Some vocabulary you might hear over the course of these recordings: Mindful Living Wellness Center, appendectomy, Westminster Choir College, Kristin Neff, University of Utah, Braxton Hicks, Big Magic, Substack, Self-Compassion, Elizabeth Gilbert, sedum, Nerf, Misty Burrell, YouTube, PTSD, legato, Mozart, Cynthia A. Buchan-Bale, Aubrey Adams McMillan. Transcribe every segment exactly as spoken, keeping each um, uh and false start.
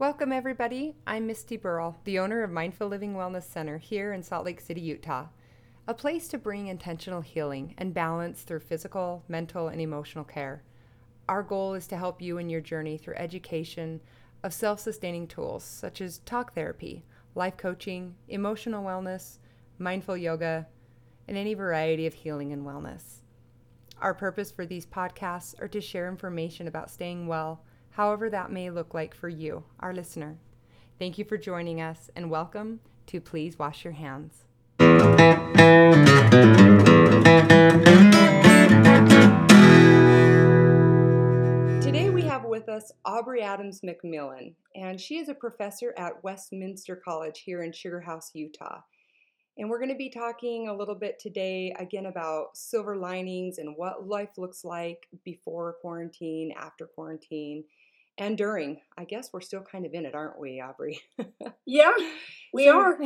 Welcome everybody, I'm Misty Burrell, the owner of Mindful Living Wellness Center here in Salt Lake City, Utah. A place to bring intentional healing and balance through physical, mental, and emotional care. Our goal is to help you in your journey through education of self-sustaining tools such as talk therapy, life coaching, emotional wellness, mindful yoga, and any variety of healing and wellness. Our purpose for these podcasts are to share information about staying well, however that may look like for you, our listener. Thank you for joining us, and welcome to Please Wash Your Hands. Today we have with us Aubrey Adams McMillan, and she is a professor at Westminster College here in Sugar House, Utah. And we're going to be talking a little bit today again about silver linings and what life looks like before quarantine, after quarantine, and during. I guess we're still kind of in it, aren't we, Aubrey? Yeah, we so, are.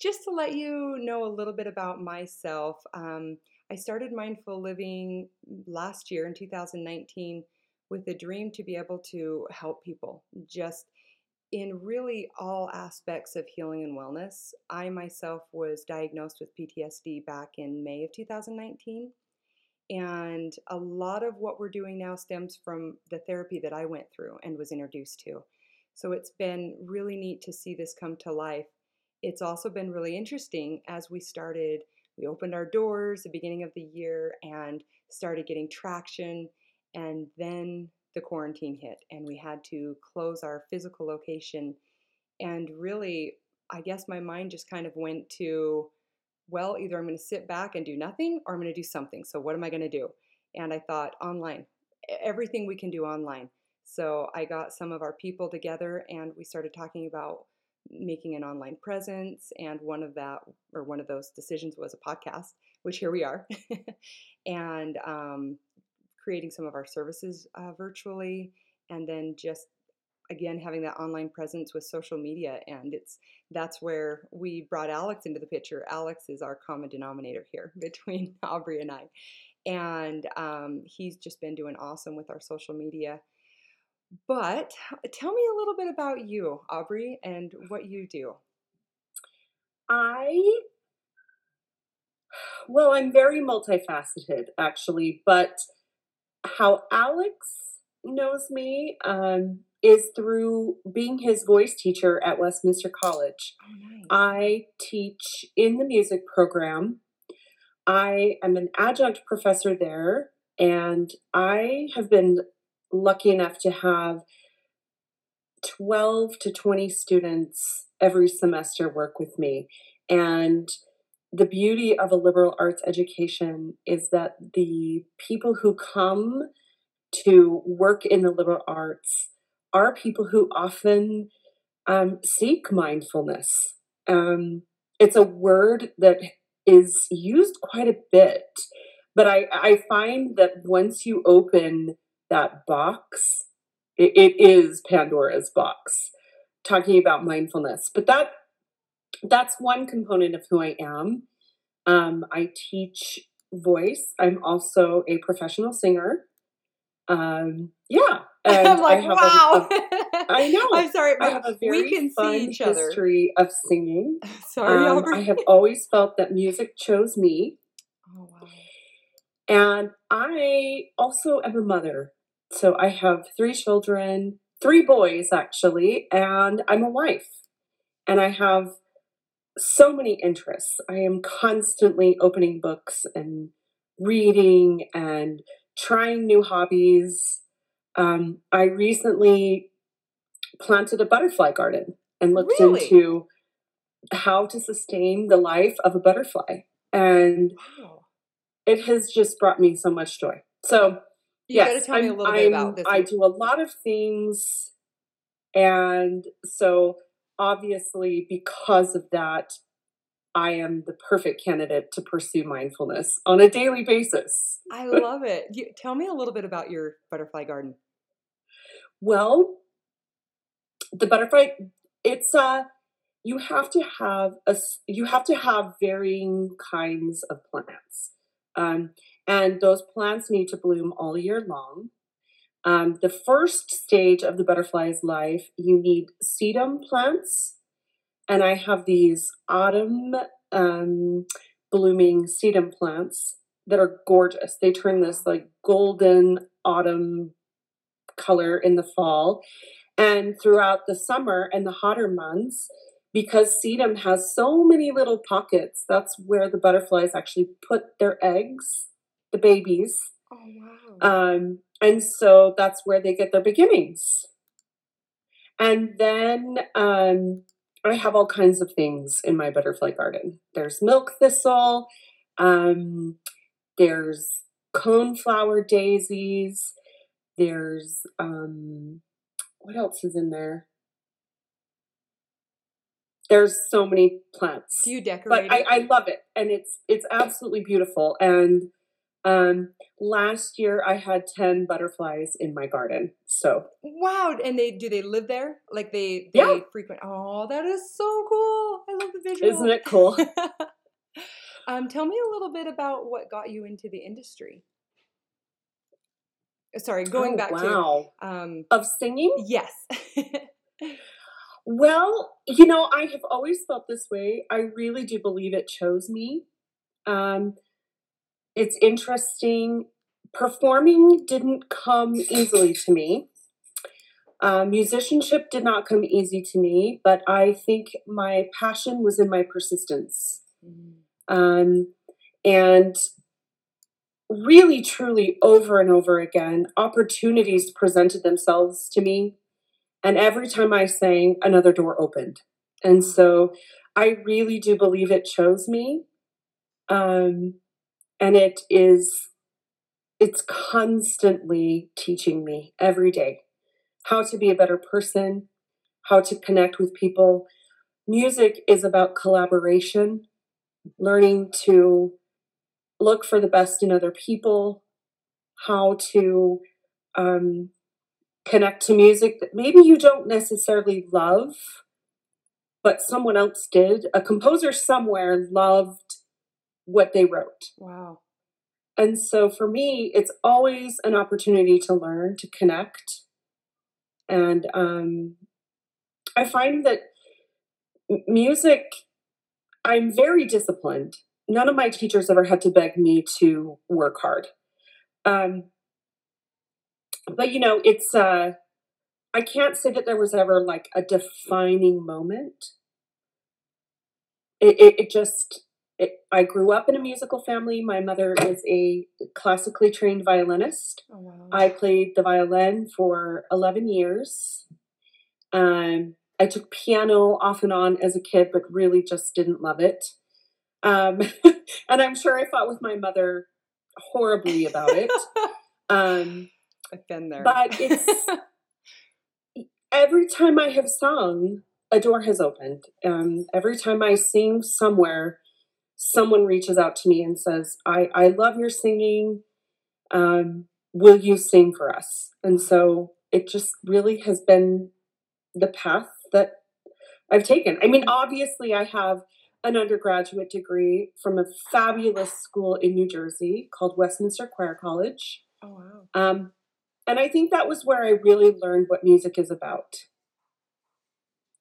Just to let you know a little bit about myself, um, I started Mindful Living last year in two thousand nineteen with a dream to be able to help people just in really all aspects of healing and wellness. I myself was diagnosed with P T S D back in May of two thousand nineteen. And a lot of what we're doing now stems from the therapy that I went through and was introduced to. So it's been really neat to see this come to life. It's also been really interesting as we started, we opened our doors at the beginning of the year and started getting traction. And then the quarantine hit and we had to close our physical location. And really, I guess my mind just kind of went to, well, either I'm going to sit back and do nothing or I'm going to do something. So what am I going to do? And I thought online, everything we can do online. So I got some of our people together and we started talking about making an online presence. And one of that, or one of those decisions was a podcast, which here we are, and um, creating some of our services uh, virtually. And then just, again, having that online presence with social media, and it's that's where we brought Alex into the picture. Alex is our common denominator here between Aubrey and I, and um, he's just been doing awesome with our social media. But tell me a little bit about you, Aubrey, and what you do. I, well, I'm very multifaceted, actually, but how Alex knows me, um, is through being his voice teacher at Westminster College. Oh, nice. I teach in the music program. I am an adjunct professor there, and I have been lucky enough to have twelve to twenty students every semester work with me. And the beauty of a liberal arts education is that the people who come to work in the liberal arts are people who often um, seek mindfulness. Um, it's a word that is used quite a bit, but I, I find that once you open that box, it, it is Pandora's box, talking about mindfulness. But that that's one component of who I am. Um, I teach voice. I'm also a professional singer. Um, yeah. And I'm like, I wow. A, a, I know. I'm sorry. I have a very we can fun see each history other. Of singing. Sorry, um, Aubrey. I have always felt that music chose me. Oh, wow. And I also am a mother. So I have three children, three boys, actually, and I'm a wife. And I have so many interests. I am constantly opening books and reading and trying new hobbies. Um, I recently planted a butterfly garden and looked really? into how to sustain the life of a butterfly. And wow. It has just brought me so much joy. So you yes, gotta tell me a little I'm, bit about this. I do a lot of things. And so obviously because of that, I am the perfect candidate to pursue mindfulness on a daily basis. I love it. You, tell me a little bit about your butterfly garden. Well, the butterfly, it's uh you have to have a you have to have varying kinds of plants, um, and those plants need to bloom all year long. Um, the first stage of the butterfly's life, you need sedum plants. And I have these autumn um, blooming sedum plants that are gorgeous. They turn this like golden autumn color in the fall. And throughout the summer and the hotter months, because sedum has so many little pockets, that's where the butterflies actually put their eggs, the babies. Oh, wow. Um, and so that's where they get their beginnings. And then um, I have all kinds of things in my butterfly garden. There's milk thistle. Um, there's coneflower daisies. There's, um, what else is in there? There's so many plants. Do you decorate? But I, I love it, and it's it's absolutely beautiful. And um, last year I had ten butterflies in my garden. So wow! And they do they live there? Like they they yeah. frequent? Oh, that is so cool! I love the visual. Isn't it cool? um, tell me a little bit about what got you into the industry. Sorry, going oh, back wow. to um, of singing. Yes. Well, you know, I have always felt this way. I really do believe it chose me. Um, it's interesting. Performing didn't come easily to me. Uh, musicianship did not come easy to me, but I think my passion was in my persistence. Um, and really, truly, over and over again, opportunities presented themselves to me. And every time I sang, another door opened. And so I really do believe it chose me. Um, and it is, it's constantly teaching me every day how to be a better person, how to connect with people. Music is about collaboration, learning to look for the best in other people, how to, um, connect to music that maybe you don't necessarily love, but someone else did. A composer somewhere loved what they wrote. Wow. And so for me, it's always an opportunity to learn, to connect. And um, I find that music, I'm very disciplined. None of my teachers ever had to beg me to work hard. Um, But, you know, it's, uh, I can't say that there was ever like a defining moment. It, it, it just, it, I grew up in a musical family. My mother is a classically trained violinist. Oh, wow. I played the violin for eleven years. Um, I took piano off and on as a kid, but really just didn't love it. Um, and I'm sure I fought with my mother horribly about it. um, I've been there. But it's every time I have sung, a door has opened. Um, every time I sing somewhere, someone reaches out to me and says, I, I love your singing. Um, will you sing for us? And so it just really has been the path that I've taken. I mean, obviously, I have an undergraduate degree from a fabulous school in New Jersey called Westminster Choir College. Oh, wow. Um, And I think that was where I really learned what music is about.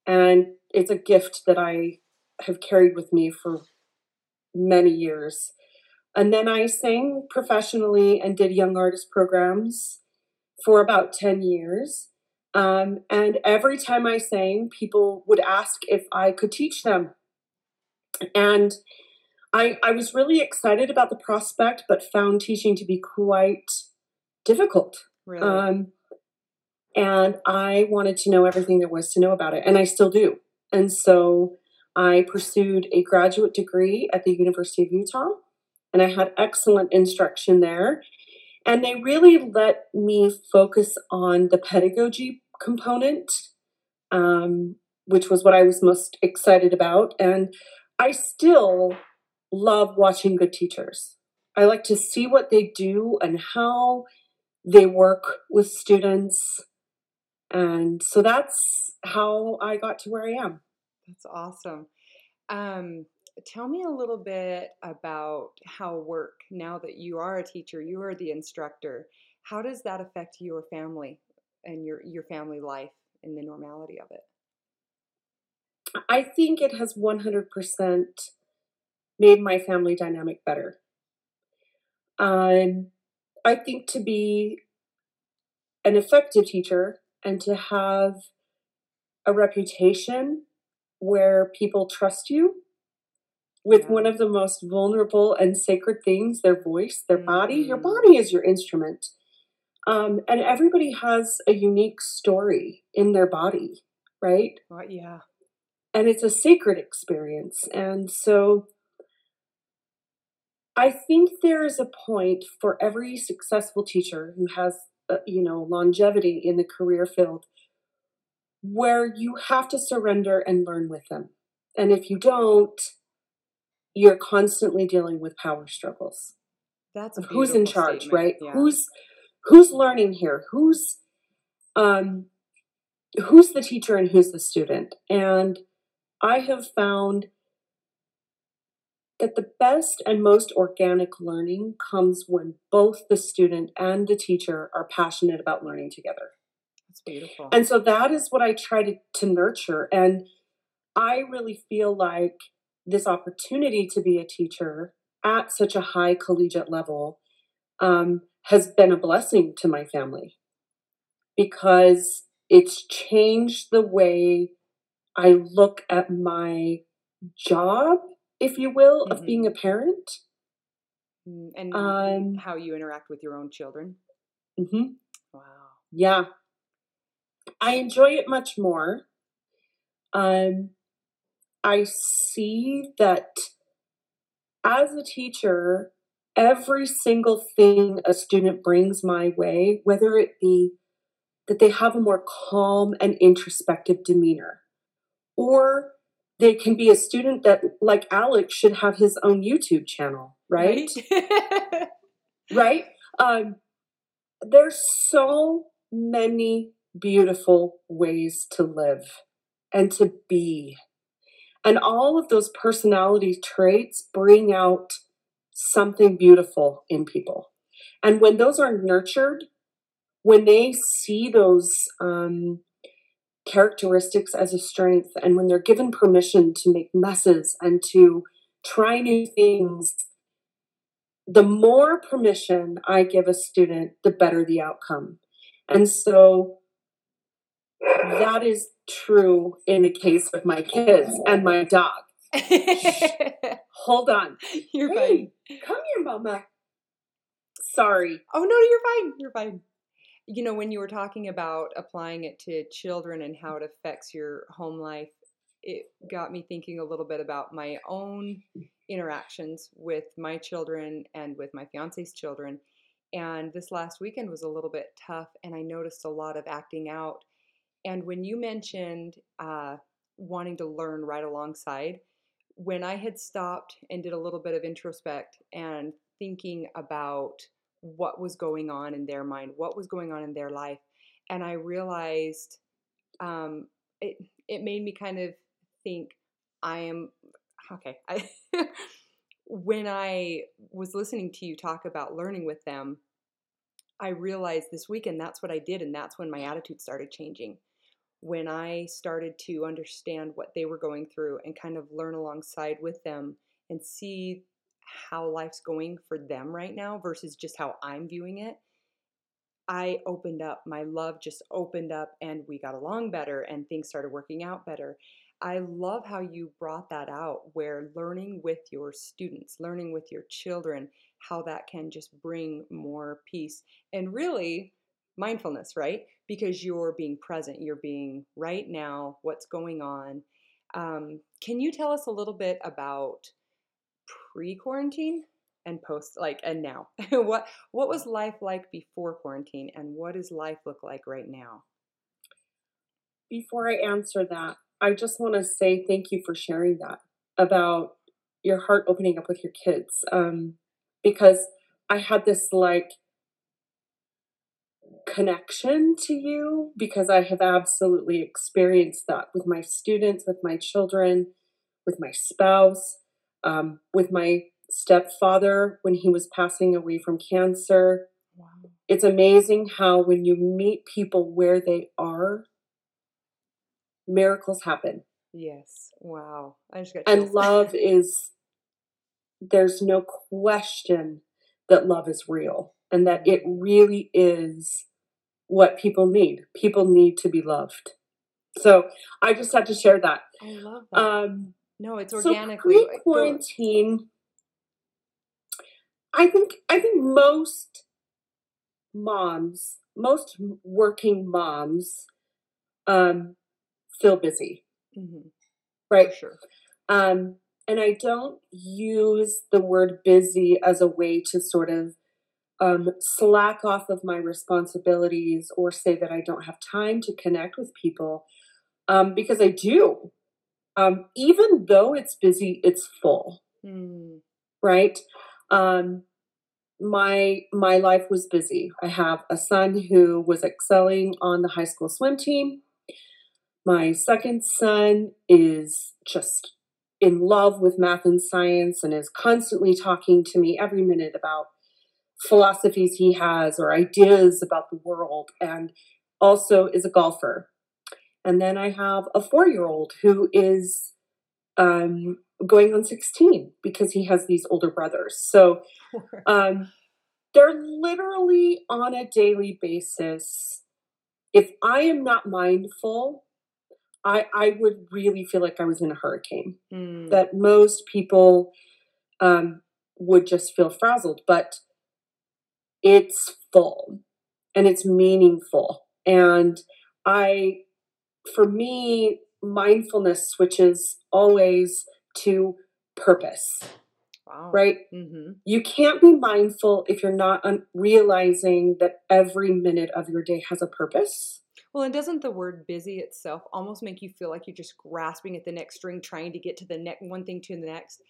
And it's a gift that I have carried with me for many years. And then I sang professionally and did young artist programs for about ten years. Um, and every time I sang, people would ask if I could teach them. And I, I was really excited about the prospect, but found teaching to be quite difficult. Really? Um, and I wanted to know everything there was to know about it, and I still do. And so I pursued a graduate degree at the University of Utah, and I had excellent instruction there. And they really let me focus on the pedagogy component, um, which was what I was most excited about. And I still love watching good teachers. I like to see what they do and how they work with students. And so that's how I got to where I am. That's awesome. Um, tell me a little bit about how work, now that you are a teacher, you are the instructor, How does that affect your family and your, your family life and the normality of it? I think it has one hundred percent made my family dynamic better. Um, I think to be an effective teacher and to have a reputation where people trust you with yeah. one of the most vulnerable and sacred things, their voice, their mm-hmm. body. Your body is your instrument. Um, and everybody has a unique story in their body, right? Right, yeah. And it's a sacred experience. And so I think there is a point for every successful teacher who has, uh, you know, longevity in the career field where you have to surrender and learn with them. And if you don't, you're constantly dealing with power struggles. That's a beautiful who's in charge, statement. Right? Yeah. Who's who's learning here? Who's um, who's the teacher and who's the student? And I have found that the best and most organic learning comes when both the student and the teacher are passionate about learning together. That's beautiful. And so that is what I try to, to nurture. And I really feel like this opportunity to be a teacher at such a high collegiate level um, has been a blessing to my family because it's changed the way I look at my job, if you will, mm-hmm. of being a parent. And um, how you interact with your own children. Mm-hmm. Wow. Yeah. I enjoy it much more. Um, I see that as a teacher, every single thing a student brings my way, whether it be that they have a more calm and introspective demeanor, or they can be a student that, like Alex, should have his own YouTube channel, right? Right? Right? Um, there's so many beautiful ways to live and to be. And all of those personality traits bring out something beautiful in people. And when those are nurtured, when they see those um characteristics as a strength, and when they're given permission to make messes and to try new things, the more permission I give a student, the better the outcome. And so that is true in the case of my kids and my dog. Hold on. You're hey, fine. Come here, Mama. Sorry. Oh, no, you're fine. You're fine. You know, when you were talking about applying it to children and how it affects your home life, it got me thinking a little bit about my own interactions with my children and with my fiance's children. And this last weekend was a little bit tough, and I noticed a lot of acting out. And when you mentioned uh, wanting to learn right alongside, when I had stopped and did a little bit of introspect and thinking about what was going on in their mind, what was going on in their life. And I realized um, it, it made me kind of think I am, okay. I, when I was listening to you talk about learning with them, I realized this weekend that's what I did. And that's when my attitude started changing. When I started to understand what they were going through and kind of learn alongside with them and see how life's going for them right now versus just how I'm viewing it, I opened up. My love just opened up, and we got along better, and things started working out better. I love how you brought that out, where learning with your students, learning with your children, how that can just bring more peace and really mindfulness, right? Because you're being present, you're being right now, what's going on. Um, can you tell us a little bit about pre-quarantine and post, like, and now? what what was life like before quarantine, and what does life look like right now? Before I answer that, I just want to say thank you for sharing that about your heart opening up with your kids. Um, because I had this like connection to you because I have absolutely experienced that with my students, with my children, with my spouse, um, with my stepfather when he was passing away from cancer. Wow. It's amazing how when you meet people where they are, miracles happen. Yes. Wow. I just got to and love is, there's no question that love is real and that it really is what people need. People need to be loved. So I just had to share that. I love that. Um, no, it's organically. So pre-quarantine, I think, I think most moms, most working moms um, feel busy. Mm-hmm. Right. For sure. Um, and I don't use the word busy as a way to sort of um, slack off of my responsibilities or say that I don't have time to connect with people um, because I do. Um, even though it's busy, it's full. Mm. Right. Um, my, my life was busy. I have a son who was excelling on the high school swim team. My second son is just in love with math and science and is constantly talking to me every minute about philosophies he has or ideas about the world, and also is a golfer. And then I have a four-year-old who is um, going on sixteen because he has these older brothers. So um, they're literally on a daily basis. If I am not mindful, I, I would really feel like I was in a hurricane, mm. that most people um, would just feel frazzled, but it's full and it's meaningful. And I, for me, mindfulness switches always to purpose, wow. right? Mm-hmm. You can't be mindful if you're not un- realizing that every minute of your day has a purpose. Well, and doesn't the word busy itself almost make you feel like you're just grasping at the next string, trying to get to the next one thing to the next?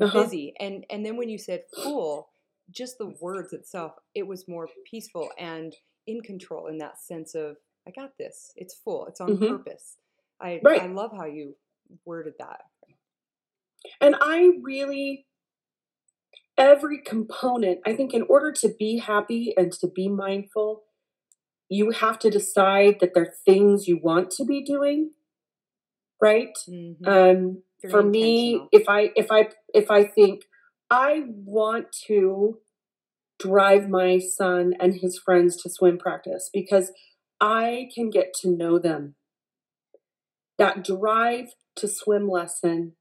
Uh-huh. Busy. And and then when you said full, just the words itself, it was more peaceful and in control in that sense of, I got this. It's full. It's on mm-hmm. purpose. I right. I love how you worded that. And I really, every component, I think in order to be happy and to be mindful, you have to decide that there are things you want to be doing, right? Mm-hmm. Um, for me, if I if I if I think I want to drive my son and his friends to swim practice because I can get to know them, that drive to swim lesson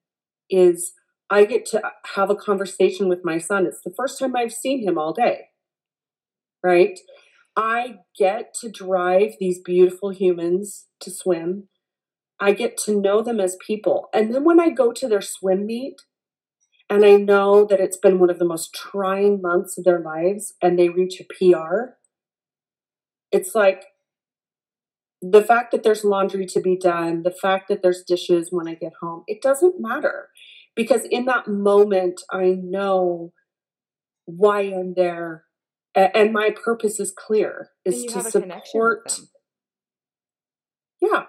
is I get to have a conversation with my son. It's the first time I've seen him all day, right? I get to drive these beautiful humans to swim. I get to know them as people. And then when I go to their swim meet and I know that it's been one of the most trying months of their lives and they reach a P R, it's like the fact that there's laundry to be done, the fact that there's dishes when I get home, it doesn't matter because in that moment, I know why I'm there. And my purpose is clear, is to support. Yeah.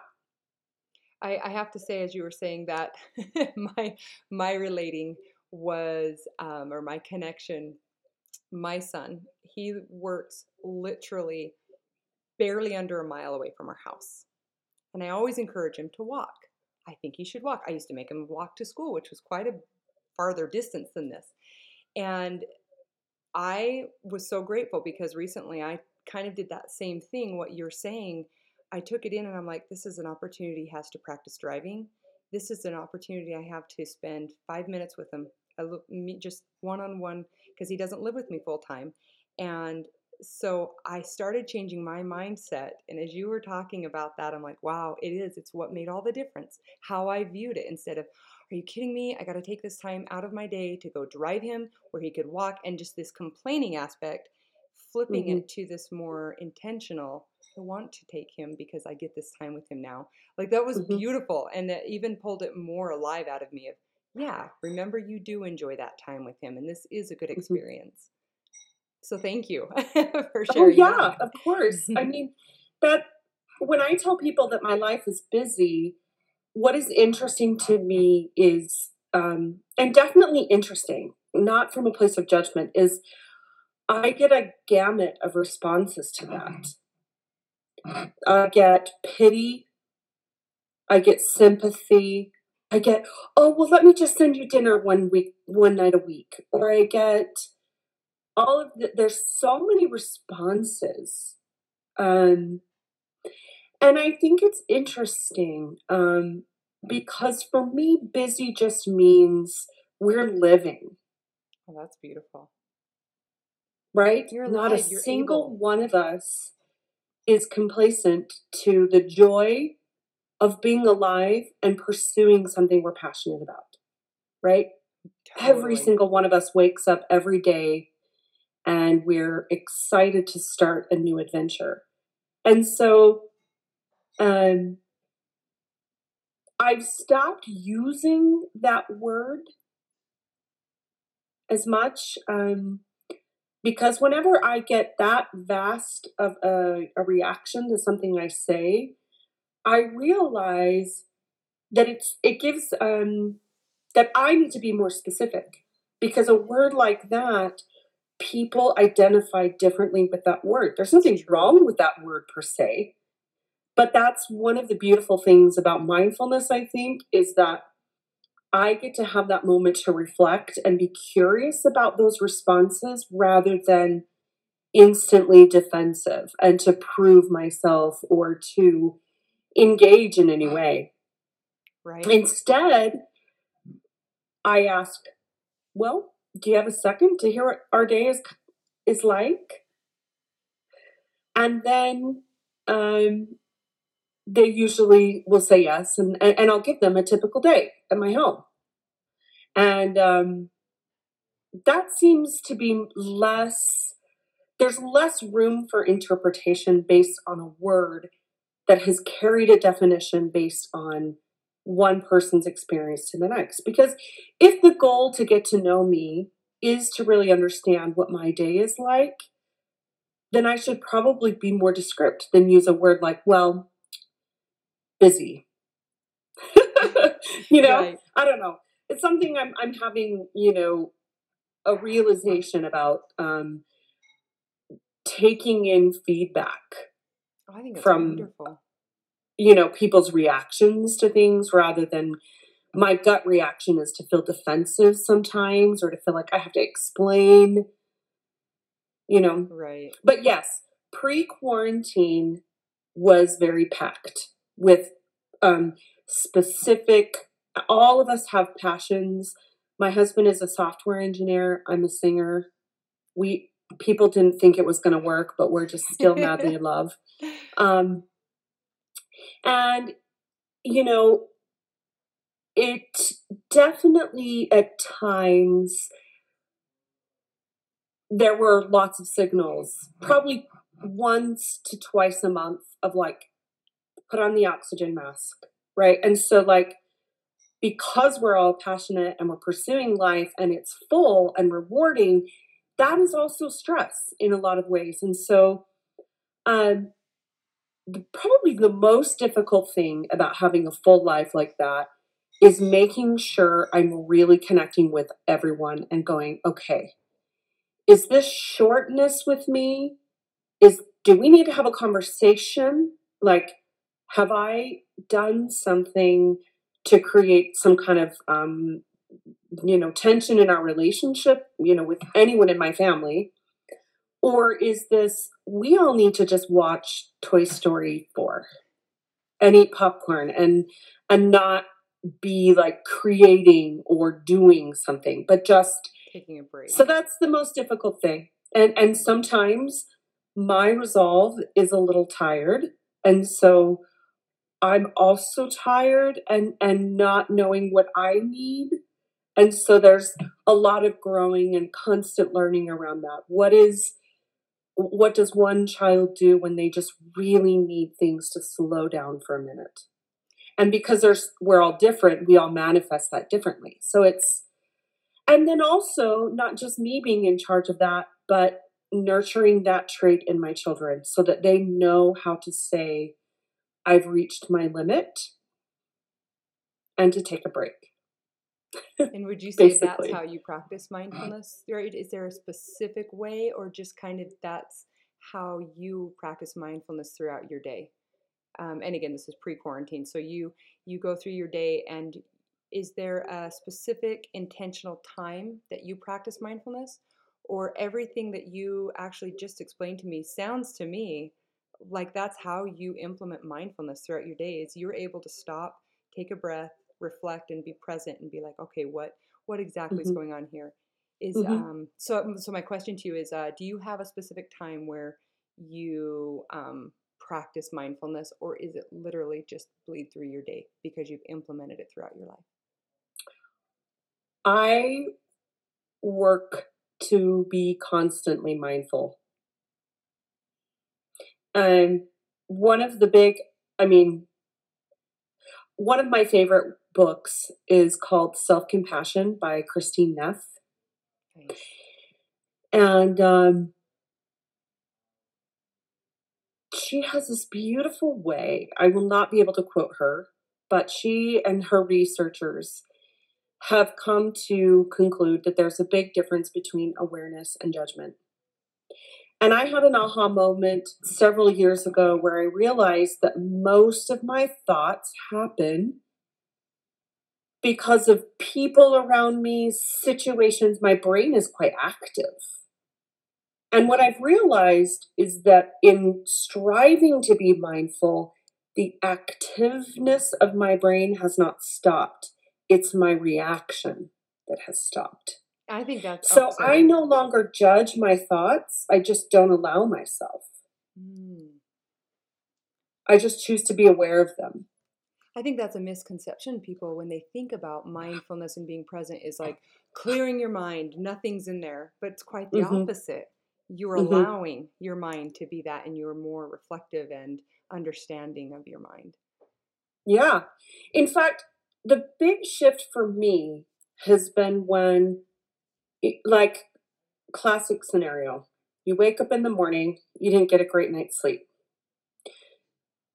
I, I have to say, as you were saying that, my my relating was, um, or my connection, my son, he works literally barely under a mile away from our house. And I always encourage him to walk. I think he should walk. I used to make him walk to school, which was quite a farther distance than this. And I was so grateful because recently I kind of did that same thing, what you're saying. I took it in and I'm like, this is an opportunity he has to practice driving. This is an opportunity I have to spend five minutes with him, I look, just one-on-one, because he doesn't live with me full time. And so I started changing my mindset. And as you were talking about that, I'm like, wow, it is. It's what made all the difference, how I viewed it instead of, are you kidding me? I got to take this time out of my day to go drive him where he could walk, and just this complaining aspect, flipping mm-hmm. it to this more intentional, I want to take him because I get this time with him now. Like that was mm-hmm. beautiful. And that even pulled it more alive out of me of, yeah, remember you do enjoy that time with him. And this is a good experience. Mm-hmm. So thank you for sharing. Oh yeah, that. Of course. I mean, that when I tell people that my life is busy, what is interesting to me is, um, and definitely interesting, not from a place of judgment, is I get a gamut of responses to that. I get pity. I get sympathy. I get, oh, well, let me just send you dinner one week, one night a week. Or I get all of the, there's so many responses. Um, and I think it's interesting um, because for me, busy just means we're living. Well, that's beautiful. Right? You're not alive. A You're single able. One of us is complacent to the joy of being alive and pursuing something we're passionate about, right? Totally. Every single one of us wakes up every day and we're excited to start a new adventure. And so um, I've stopped using that word as much um, because whenever I get that vast of a, a reaction to something I say, I realize that it's it gives um, that I need to be more specific, because a word like that, people identify differently with that word. There's nothing wrong with that word per se, but that's one of the beautiful things about mindfulness, I think, is that I get to have that moment to reflect and be curious about those responses rather than instantly defensive and to prove myself or to engage in any way. Right. Instead, I ask, well, do you have a second to hear what our day is, is like? And then um, they usually will say yes, and, and, and I'll give them a typical day at my home. And um, that seems to be less, there's less room for interpretation based on a word that has carried a definition based on one person's experience to the next. Because if the goal to get to know me is to really understand what my day is like, then I should probably be more descriptive than use a word like, well, busy. you know, right. I don't know. It's something I'm I'm having, you know, a realization about um, taking in feedback. Oh, I think it's from, wonderful. You know, people's reactions to things rather than my gut reaction is to feel defensive sometimes or to feel like I have to explain, you know. Right. But yes, pre-quarantine was very packed with um, specific, all of us have passions. My husband is a software engineer. I'm a singer. We... People didn't think it was going to work, but we're just still madly in love. Um, and, you know, it definitely at times, there were lots of signals, probably once to twice a month of like, put on the oxygen mask, right? And so like, because we're all passionate and we're pursuing life and it's full and rewarding, that is also stress in a lot of ways. And so um, the, probably the most difficult thing about having a full life like that is making sure I'm really connecting with everyone and going, okay, is this shortness with me? Is do we need to have a conversation? Like, have I done something to create some kind of um you know, tension in our relationship, you know, with anyone in my family? Or is this, we all need to just watch Toy Story four and eat popcorn and, and not be like creating or doing something, but just taking a break. So that's the most difficult thing. And, and sometimes my resolve is a little tired. And so I'm also tired and, and not knowing what I need. And so there's a lot of growing and constant learning around that. What is, what does one child do when they just really need things to slow down for a minute? And because there's, we're all different, we all manifest that differently. So it's, and then also not just me being in charge of that, but nurturing that trait in my children so that they know how to say, I've reached my limit and to take a break. And would you say Basically. That's how you practice mindfulness? Is there a specific way, or just kind of that's how you practice mindfulness throughout your day? Um, and again, this is pre-quarantine. So you, you go through your day, and is there a specific intentional time that you practice mindfulness? Or everything that you actually just explained to me sounds to me like that's how you implement mindfulness throughout your day, is you're able to stop, take a breath, reflect, and be present and be like, okay, what what exactly mm-hmm. is going on here? Is mm-hmm. um so so my question to you is, uh, do you have a specific time where you um, practice mindfulness, or is it literally just bleed through your day because you've implemented it throughout your life? I work to be constantly mindful. Um, one of the big, I mean, one of my favorite books is called Self-Compassion by Kristin Neff. Nice. And um, she has this beautiful way, I will not be able to quote her, but she and her researchers have come to conclude that there's a big difference between awareness and judgment. And I had an aha moment several years ago where I realized that most of my thoughts happen because of people around me, situations. My brain is quite active. And what I've realized is that in striving to be mindful, the activeness of my brain has not stopped. It's my reaction that has stopped. I think that's so awesome. I no longer judge my thoughts. I just don't allow myself. Mm. I just choose to be aware of them. I think that's a misconception. People, when they think about mindfulness and being present, is like clearing your mind. Nothing's in there, but it's quite the mm-hmm. opposite. You're mm-hmm. allowing your mind to be that, and you're more reflective and understanding of your mind. Yeah. In fact, the big shift for me has been when, like, classic scenario, you wake up in the morning, you didn't get a great night's sleep.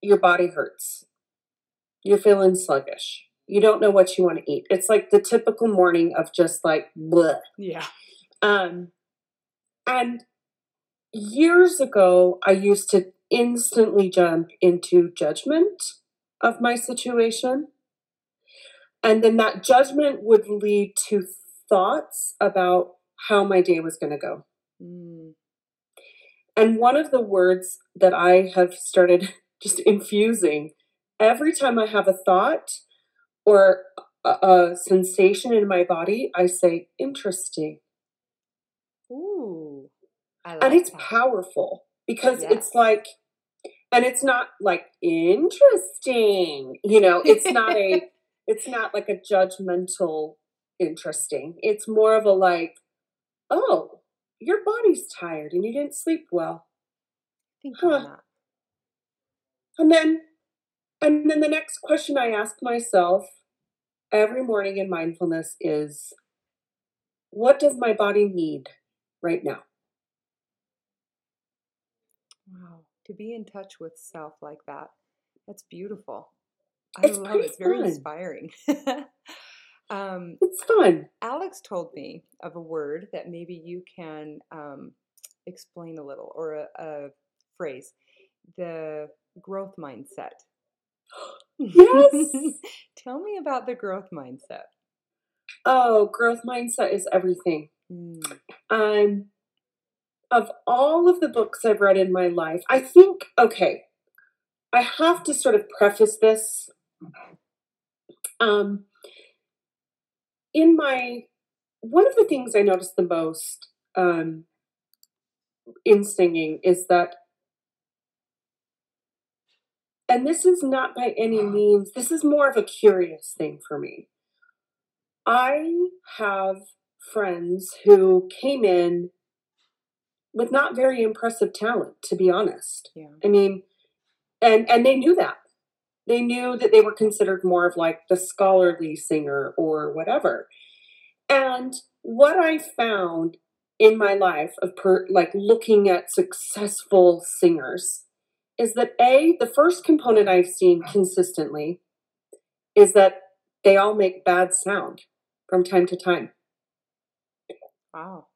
Your body hurts. You're feeling sluggish. You don't know what you want to eat. It's like the typical morning of just like, bleh. Yeah. Um, and years ago, I used to instantly jump into judgment of my situation. And then that judgment would lead to thoughts about how my day was going to go. Mm. And one of the words that I have started just infusing every time I have a thought or a, a sensation in my body, I say, interesting. Ooh, I like and it's that. Powerful because yes. it's like, and it's not like interesting, you know, it's not a, it's not like a judgmental interesting. It's more of a like, oh, your body's tired and you didn't sleep well. Huh. And then, and then the next question I ask myself every morning in mindfulness is, what does my body need right now? Wow. To be in touch with self like that. That's beautiful. I it's love it. It's very fun. Inspiring. um, it's fun. Alex told me of a word that maybe you can um, explain a little, or a, a phrase, the growth mindset. Yes. Tell me about the growth mindset. Oh, growth mindset is everything. Mm. Um, of all of the books I've read in my life, I think, okay, I have to sort of preface this. Um, in my, one of the things I noticed the most um, in singing is that, and this is not by any means, this is more of a curious thing for me. I have friends who came in with not very impressive talent, to be honest. Yeah. I mean, and and they knew that. They knew that they were considered more of like the scholarly singer or whatever. And what I found in my life of per, like looking at successful singers is that A, the first component I've seen consistently is that they all make bad sound. from time to time. Wow.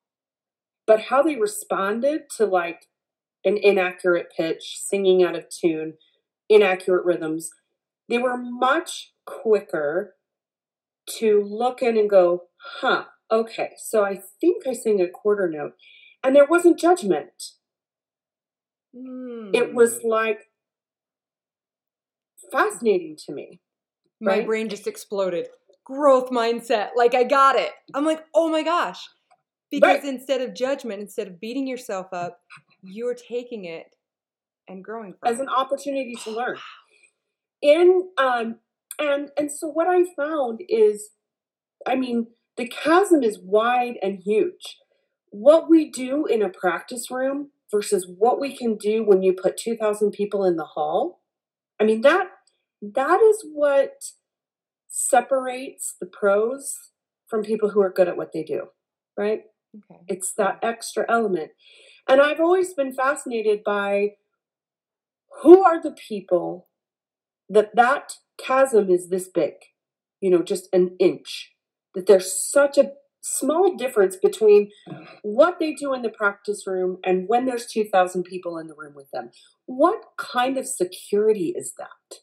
But how they responded to like an inaccurate pitch, singing out of tune, inaccurate rhythms, they were much quicker to look in and go, huh, okay, so I think I sang a quarter note. And there wasn't judgment. Mm. It was like fascinating to me. My right? brain just exploded. Growth mindset. Like, I got it. I'm like, oh my gosh. Because right. instead of judgment, instead of beating yourself up, you're taking it and growing from as it. An opportunity to learn. In um and and so what I found is, I mean, the chasm is wide and huge. What we do in a practice room versus what we can do when you put two thousand people in the hall. I mean, that that is what separates the pros from people who are good at what they do, right? Okay. It's that extra element. And I've always been fascinated by who are the people that that chasm is this big, you know, just an inch, that there's such a small difference between what they do in the practice room and when there's two thousand people in the room with them. What kind of security is that?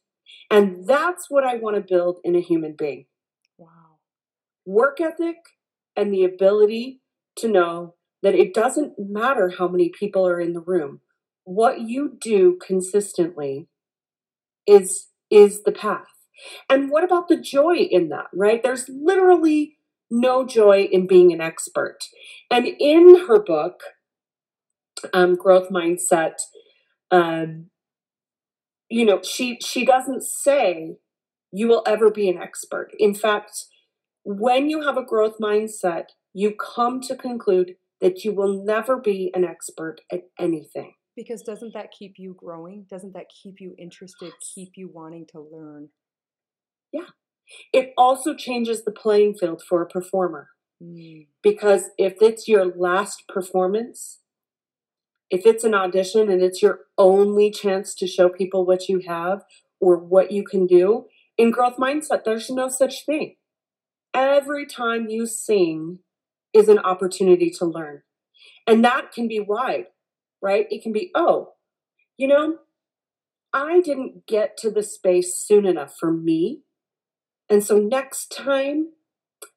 And that's what I want to build in a human being. Wow. Work ethic and the ability to know that it doesn't matter how many people are in the room. What you do consistently is, is the path. And what about the joy in that, right? There's literally no joy in being an expert. And in her book, um, Growth Mindset, um, you know, she, she doesn't say you will ever be an expert. In fact, when you have a growth mindset, you come to conclude that you will never be an expert at anything. Because doesn't that keep you growing? Doesn't that keep you interested, keep you wanting to learn? Yeah. It also changes the playing field for a performer. Mm. Because if it's your last performance, if it's an audition and it's your only chance to show people what you have or what you can do, in growth mindset, there's no such thing. Every time you sing is an opportunity to learn. And that can be wide, right? It can be, oh, you know, I didn't get to the space soon enough for me. And so next time,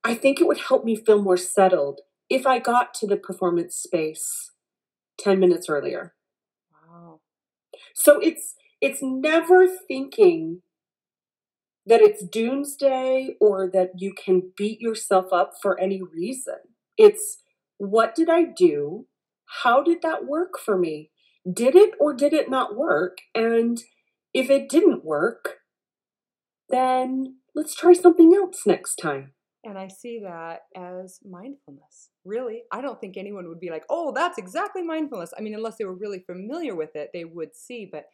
I think it would help me feel more settled if I got to the performance space ten minutes earlier. Wow. So it's it's never thinking that it's doomsday or that you can beat yourself up for any reason. It's, what did I do? How did that work for me? Did it or did it not work? And if it didn't work, then let's try something else next time. And I see that as mindfulness. Really, I don't think anyone would be like, oh, that's exactly mindfulness. I mean, unless they were really familiar with it, they would see. But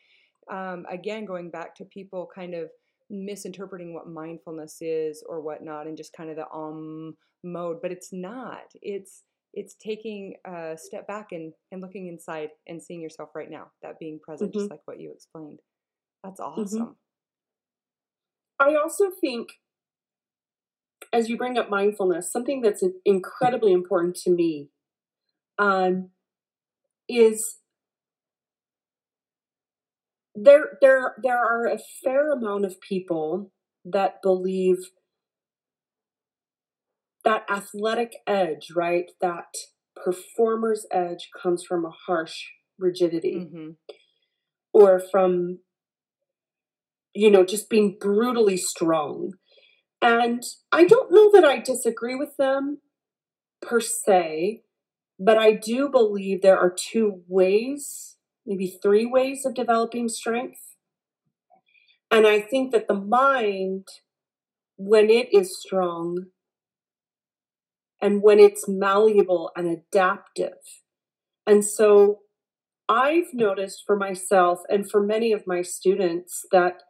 um, again, going back to people kind of misinterpreting what mindfulness is or whatnot and just kind of the um mode. But it's not. It's it's taking a step back and, and looking inside and seeing yourself right now, that being present, mm-hmm. just like what you explained. That's awesome. Mm-hmm. I also think, as you bring up mindfulness, something that's incredibly important to me um, is there, there, there are a fair amount of people that believe that athletic edge, right, that performer's edge comes from a harsh rigidity mm-hmm. or from you know, just being brutally strong. And I don't know that I disagree with them per se, but I do believe there are two ways, maybe three ways of developing strength. And I think that the mind, when it is strong and when it's malleable and adaptive. And so I've noticed for myself and for many of my students that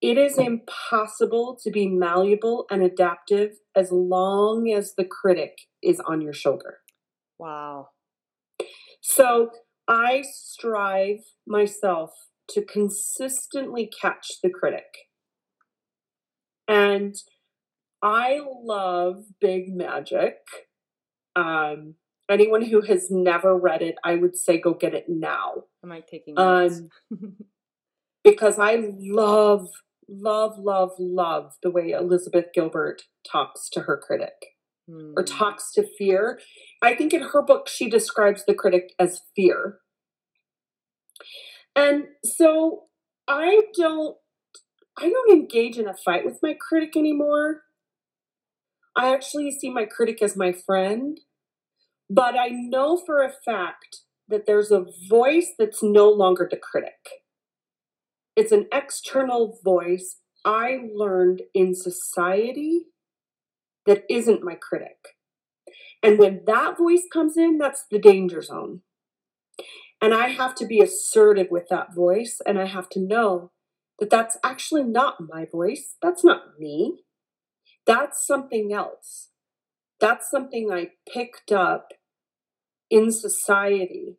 it is impossible to be malleable and adaptive as long as the critic is on your shoulder. Wow. So I strive myself to consistently catch the critic. And I love Big Magic. Um, anyone who has never read it, I would say go get it now. Am I taking notes? Um, because I love, love, love, love the way Elizabeth Gilbert talks to her critic mm. or talks to fear. I think in her book, she describes the critic as fear. And so I don't, I don't engage in a fight with my critic anymore. I actually see my critic as my friend, but I know for a fact that there's a voice that's no longer the critic. It's an external voice I learned in society that isn't my critic. And when that voice comes in, that's the danger zone. And I have to be assertive with that voice, and I have to know that that's actually not my voice. That's not me. That's something else. That's something I picked up in society,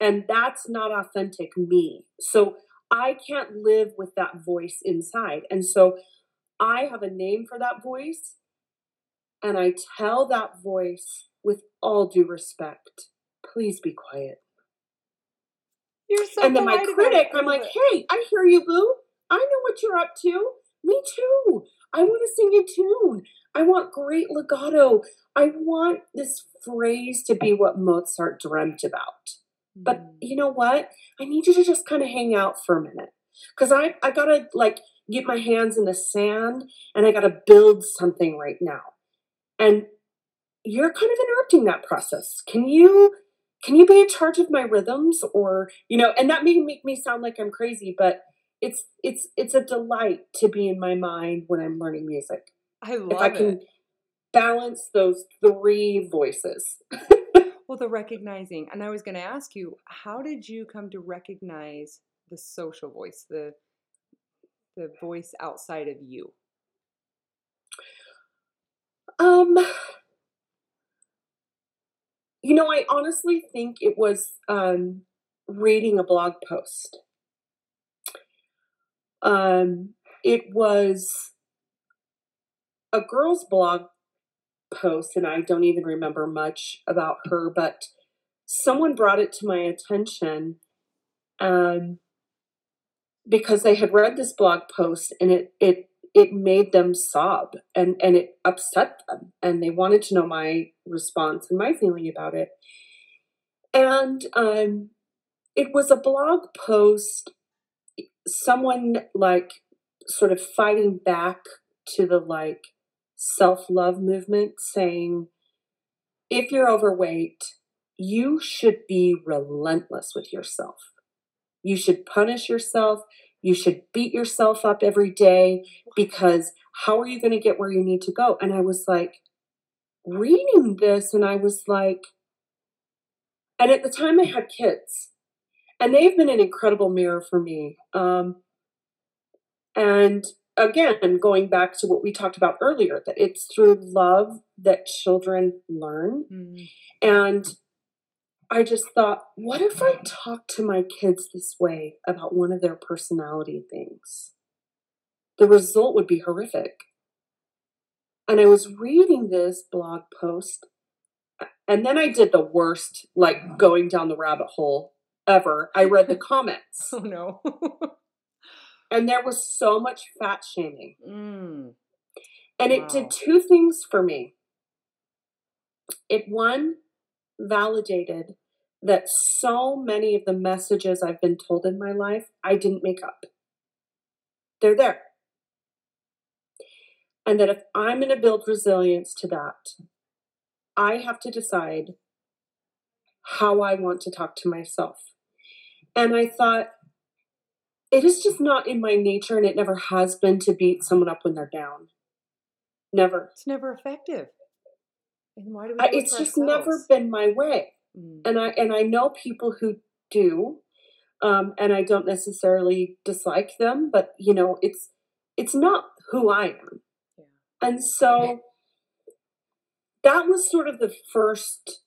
and that's not authentic me. So I can't live with that voice inside. And so I have a name for that voice, and I tell that voice with all due respect, please be quiet. You're so and then my critic, I'm like, hey, I hear you, boo. I know what you're up to. Me too. I want to sing a tune. I want great legato. I want this phrase to be what Mozart dreamt about. Mm. But you know what? I need you to just kind of hang out for a minute. Because I, I got to like get my hands in the sand and I got to build something right now. And you're kind of interrupting that process. Can you... Can you be in charge of my rhythms? Or, you know, and that may make me sound like I'm crazy, but it's it's it's a delight to be in my mind when I'm learning music. I love it. If I can it. balance those three voices. Well, the recognizing, and I was going to ask you, how did you come to recognize the social voice, the the voice outside of you? Um. You know, I honestly think it was um, reading a blog post. Um, it was a girl's blog post, and I don't even remember much about her, but someone brought it to my attention um, because they had read this blog post, and it it it made them sob and, and it upset them. And they wanted to know my response and my feeling about it. And um, it was a blog post, someone like sort of fighting back to the like self-love movement, saying, if you're overweight, you should be relentless with yourself. You should punish yourself. You should beat yourself up every day because how are you going to get where you need to go? And I was like reading this and I was like, and at the time I had kids and they've been an incredible mirror for me. Um, and again, going back to what we talked about earlier, that it's through love that children learn. Mm-hmm. And I just thought, what if I talk to my kids this way about one of their personality things? The result would be horrific. And I was reading this blog post, and then I did the worst, like going down the rabbit hole ever. I read the comments. Oh, no. And there was so much fat shaming. Mm. And wow. It did two things for me. It, one, validated that so many of the messages I've been told in my life, I didn't make up. They're there. And that if I'm going to build resilience to that, I have to decide how I want to talk to myself. And I thought, it is just not in my nature, and it never has been, to beat someone up when they're down. Never. It's never effective. And why do we do it? It's just never been my way. Mm. And I and I know people who do, um, and I don't necessarily dislike them, but you know, it's it's not who I am. Yeah. And so that was sort of the first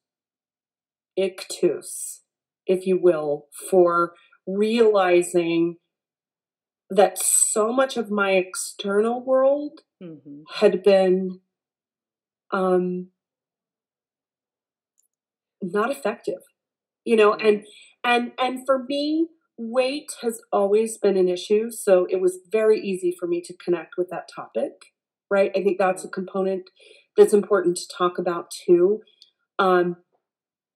ictus, if you will, for realizing that so much of my external world mm-hmm. had been um, not effective, you know, mm-hmm. and, and, and for me, weight has always been an issue. So it was very easy for me to connect with that topic. Right. I think that's a component that's important to talk about too. Um,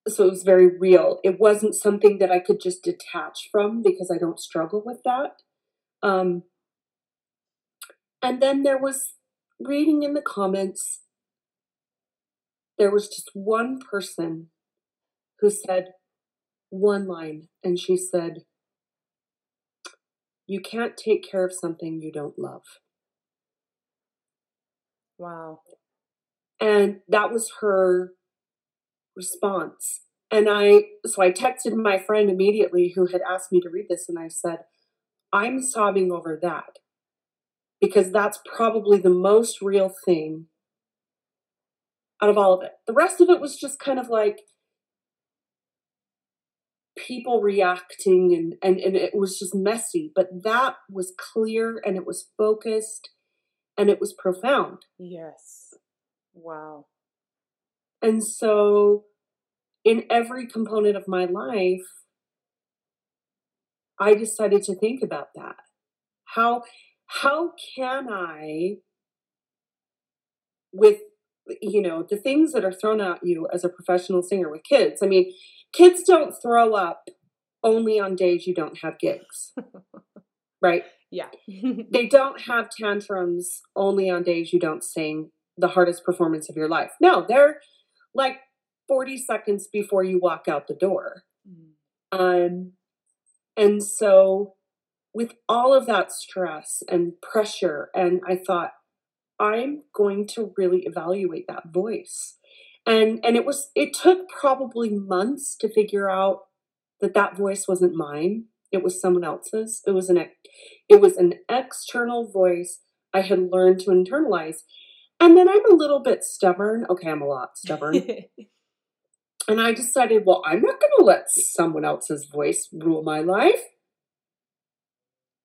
so it was very real. It wasn't something that I could just detach from because I don't struggle with that. Um, and then there was reading in the comments. There was just one person who said one line, and she said, "You can't take care of something you don't love." Wow. And that was her response. And I, so I texted my friend immediately who had asked me to read this. And I said, I'm sobbing over that because that's probably the most real thing out of all of it. The rest of it was just kind of like people reacting and, and, and it was just messy, but that was clear and it was focused. And it was profound. Yes. Wow. And so in every component of my life, I decided to think about that. How, how can I, with, you know, the things that are thrown at you as a professional singer with kids? I mean, kids don't throw up only on days you don't have gigs. Right? Yeah. They don't have tantrums only on days you don't sing the hardest performance of your life. No, they're like forty seconds before you walk out the door. Mm. Um, and so with all of that stress and pressure, and I thought, I'm going to really evaluate that voice. And, and it was, it took probably months to figure out that that voice wasn't mine. It was someone else's. It was an, it was an external voice I had learned to internalize. And then I'm a little bit stubborn. Okay, I'm a lot stubborn. And I decided, well, I'm not going to let someone else's voice rule my life.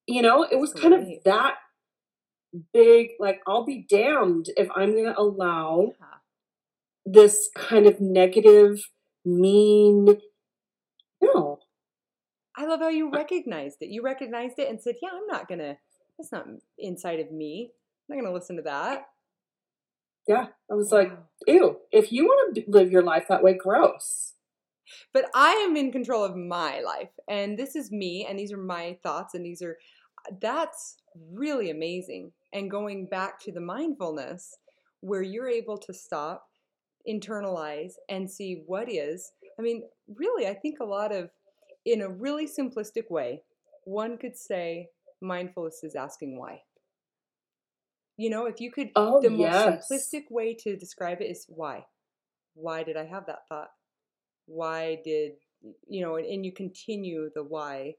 You know, it was kind right. of that big, like, I'll be damned if I'm going to allow yeah. this kind of negative, mean, no. I love how you recognized it. You recognized it and said, yeah, I'm not going to, that's not inside of me. I'm not going to listen to that. Yeah. I was like, ew, if you want to live your life that way, gross. But I am in control of my life and this is me and these are my thoughts and these are, that's really amazing. And going back to the mindfulness where you're able to stop, internalize and see what is, I mean, really, I think a lot of, in a really simplistic way, one could say mindfulness is asking why. You know, if you could, oh, the yes. most simplistic way to describe it is why. Why did I have that thought? Why did, you know, and, and you continue the why.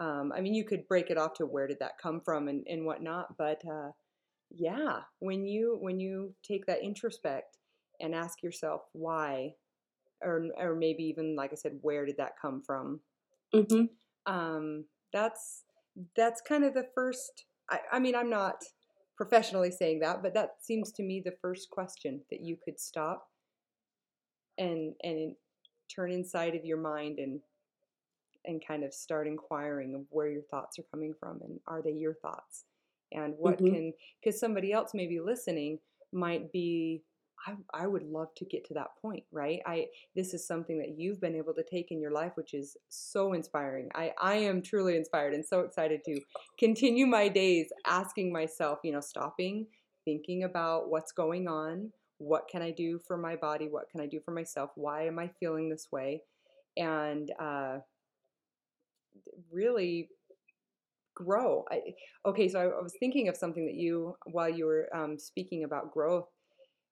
Um, I mean, you could break it off to where did that come from and, and whatnot. But uh, yeah, when you when you take that introspect and ask yourself why, or or maybe even, like I said, where did that come from? Mm-hmm. Um, that's, that's kind of the first, I, I mean, I'm not professionally saying that, but that seems to me the first question that you could stop and, and turn inside of your mind and, and kind of start inquiring of where your thoughts are coming from and are they your thoughts and what mm-hmm. can, because somebody else maybe listening might be, I, I would love to get to that point, right? I this is something that you've been able to take in your life, which is so inspiring. I, I am truly inspired and so excited to continue my days asking myself, you know, stopping, thinking about what's going on, what can I do for my body, what can I do for myself, why am I feeling this way, and uh, really grow. I, okay, so I, I was thinking of something that you, while you were um, speaking about growth,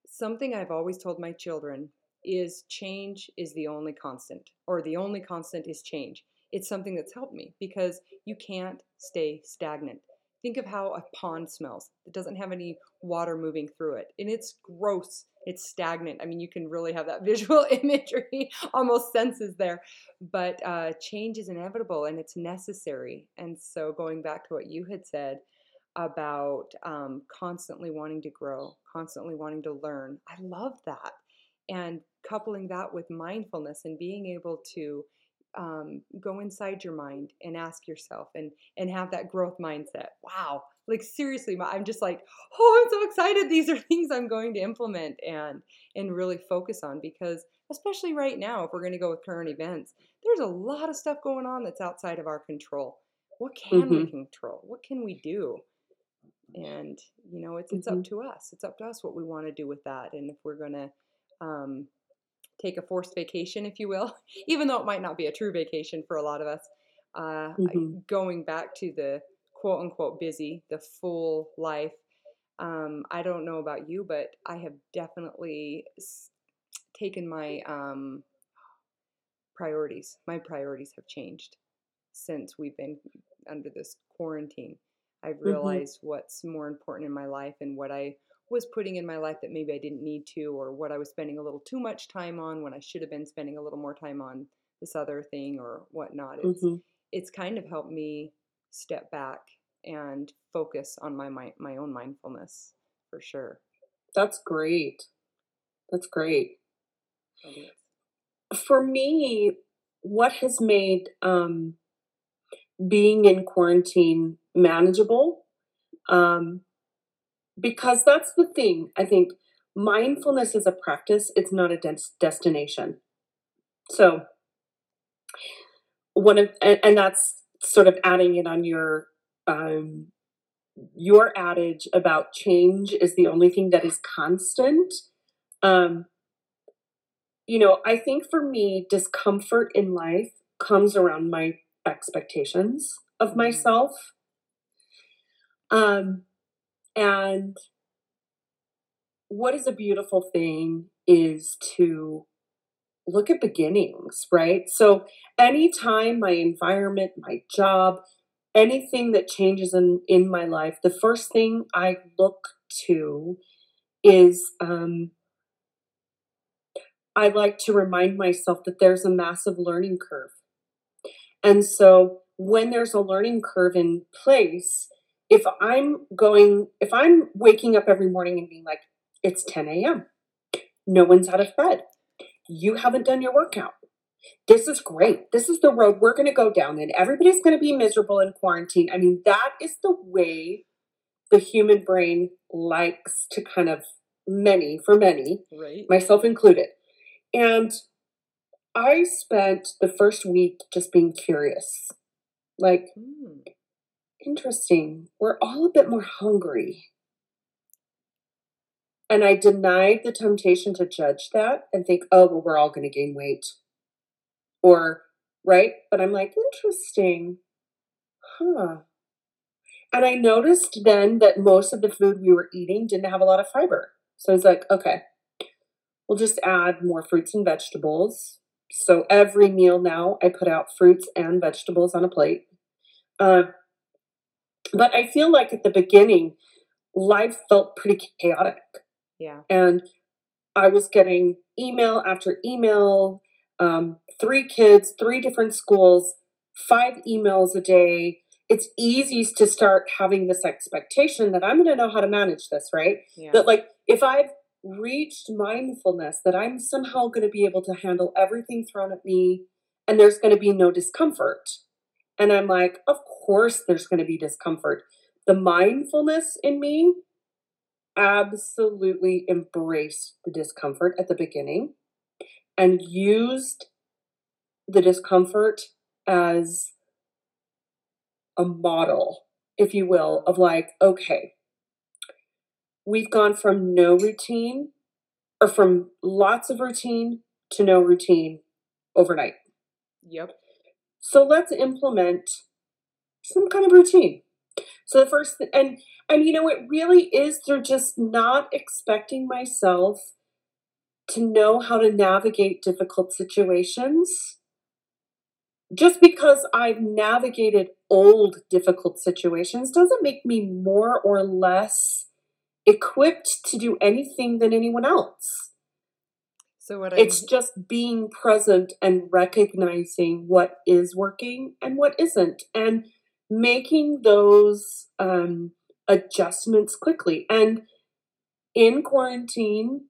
something I've always told my children is change is the only constant, or the only constant is change. It's something that's helped me because you can't stay stagnant. Think of how a pond smells. It doesn't have any water moving through it. And it's gross. It's stagnant. I mean, you can really have that visual imagery, almost senses there. But uh, change is inevitable and it's necessary. And so going back to what you had said about um, constantly wanting to grow, constantly wanting to learn, I love that. And coupling that with mindfulness and being able to Um, go inside your mind and ask yourself and, and have that growth mindset. Wow. Like seriously, I'm just like, oh, I'm so excited. These are things I'm going to implement and, and really focus on, because especially right now, if we're going to go with current events, there's a lot of stuff going on that's outside of our control. What can mm-hmm. we control? What can we do? And you know, it's, it's mm-hmm. up to us. It's up to us what we want to do with that. And if we're going to, um, take a forced vacation, if you will, even though it might not be a true vacation for a lot of us, uh, mm-hmm. going back to the quote unquote busy, the full life. Um, I don't know about you, but I have definitely taken my, um, priorities. My priorities have changed since we've been under this quarantine. I've realized mm-hmm. what's more important in my life and what I was putting in my life that maybe I didn't need to, or what I was spending a little too much time on when I should have been spending a little more time on this other thing or whatnot. It's, mm-hmm. it's kind of helped me step back and focus on my, my, my own mindfulness for sure. That's great. That's great. Okay. For me, what has made um, being in quarantine manageable, um, because that's the thing. I think mindfulness is a practice. It's not a des- destination. So one of, and, and that's sort of adding in on your, um, your adage about change is the only thing that is constant. Um, you know, I think for me, discomfort in life comes around my expectations of myself. Um, And what is a beautiful thing is to look at beginnings, right? So anytime my environment, my job, anything that changes in, in my life, the first thing I look to is um, I like to remind myself that there's a massive learning curve. And so when there's a learning curve in place, If I'm going, if I'm waking up every morning and being like, it's ten a.m., no one's out of bed, you haven't done your workout, this is great, this is the road we're going to go down, and everybody's going to be miserable in quarantine. I mean, that is the way the human brain likes to kind of, many, for many, right, myself included. And I spent the first week just being curious, like, hmm. interesting. We're all a bit more hungry. And I denied the temptation to judge that and think, oh, well, we're all going to gain weight. Or, right? But I'm like, interesting. Huh. And I noticed then that most of the food we were eating didn't have a lot of fiber. So I was like, okay, we'll just add more fruits and vegetables. So every meal now I put out fruits and vegetables on a plate. Uh, But I feel like at the beginning, life felt pretty chaotic. Yeah. And I was getting email after email, um, three kids, three different schools, five emails a day. It's easy to start having this expectation that I'm going to know how to manage this, right? Yeah. That like, if I've reached mindfulness, that I'm somehow going to be able to handle everything thrown at me and there's going to be no discomfort. And I'm like, of course there's going to be discomfort. The mindfulness in me absolutely embraced the discomfort at the beginning and used the discomfort as a model, if you will, of like, okay, we've gone from no routine or from lots of routine to no routine overnight. Yep. So let's implement some kind of routine. So the first, th- and, and you know, it really is through just not expecting myself to know how to navigate difficult situations just because I've navigated old difficult situations doesn't make me more or less equipped to do anything than anyone else. So what I it's just being present and recognizing what is working and what isn't, and making those um, adjustments quickly. And in quarantine,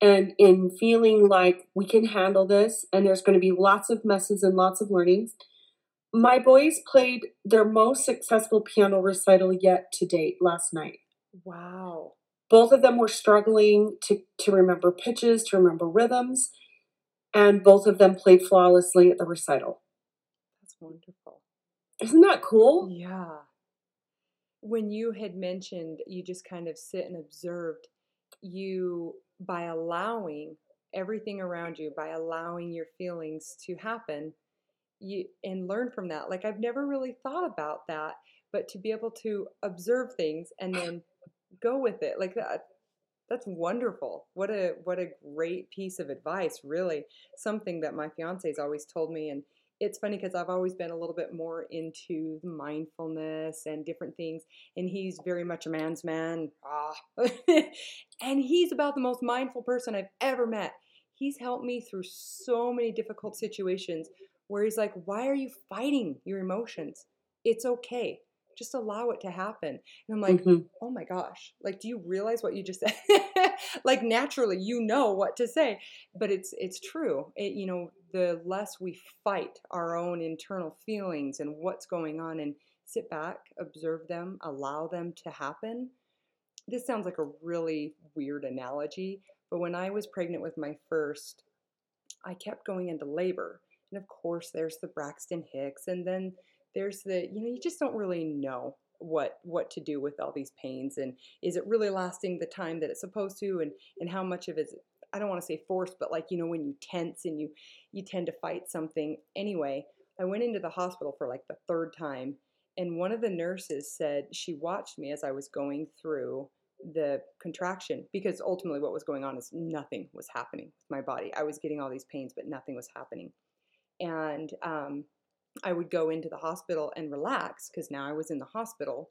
and in feeling like we can handle this, and there's going to be lots of messes and lots of learnings, my boys played their most successful piano recital yet to date last night. Wow. Both of them were struggling to, to remember pitches, to remember rhythms, and both of them played flawlessly at the recital. That's wonderful. Isn't that cool? Yeah. When you had mentioned you just kind of sit and observed, you... by allowing everything around you, by allowing your feelings to happen, you and learn from that. Like, I've never really thought about that, but to be able to observe things and then go with it like that, that's wonderful. What a, what a great piece of advice, really. Something that my fiance's always told me. And it's funny because I've always been a little bit more into mindfulness and different things, and he's very much a man's man. Ah. And he's about the most mindful person I've ever met. He's helped me through so many difficult situations where he's like, why are you fighting your emotions? It's okay. Just allow it to happen. And I'm like, mm-hmm. oh my gosh, like, do you realize what you just said? Like, naturally, you know what to say, but it's, it's true. It, you know, the less we fight our own internal feelings and what's going on, and sit back, observe them, allow them to happen. This sounds like a really weird analogy, but when I was pregnant with my first, I kept going into labor. And of course, there's the Braxton Hicks, and then there's the, you know, you just don't really know what what to do with all these pains, and is it really lasting the time that it's supposed to, and, and how much of it, I don't want to say forced, but like, you know, when you tense and you, you tend to fight something. Anyway, I went into the hospital for like the third time, and one of the nurses said she watched me as I was going through the contraction, because ultimately what was going on is nothing was happening with my body. I was getting all these pains, but nothing was happening. And um I would go into the hospital and relax, because now I was in the hospital.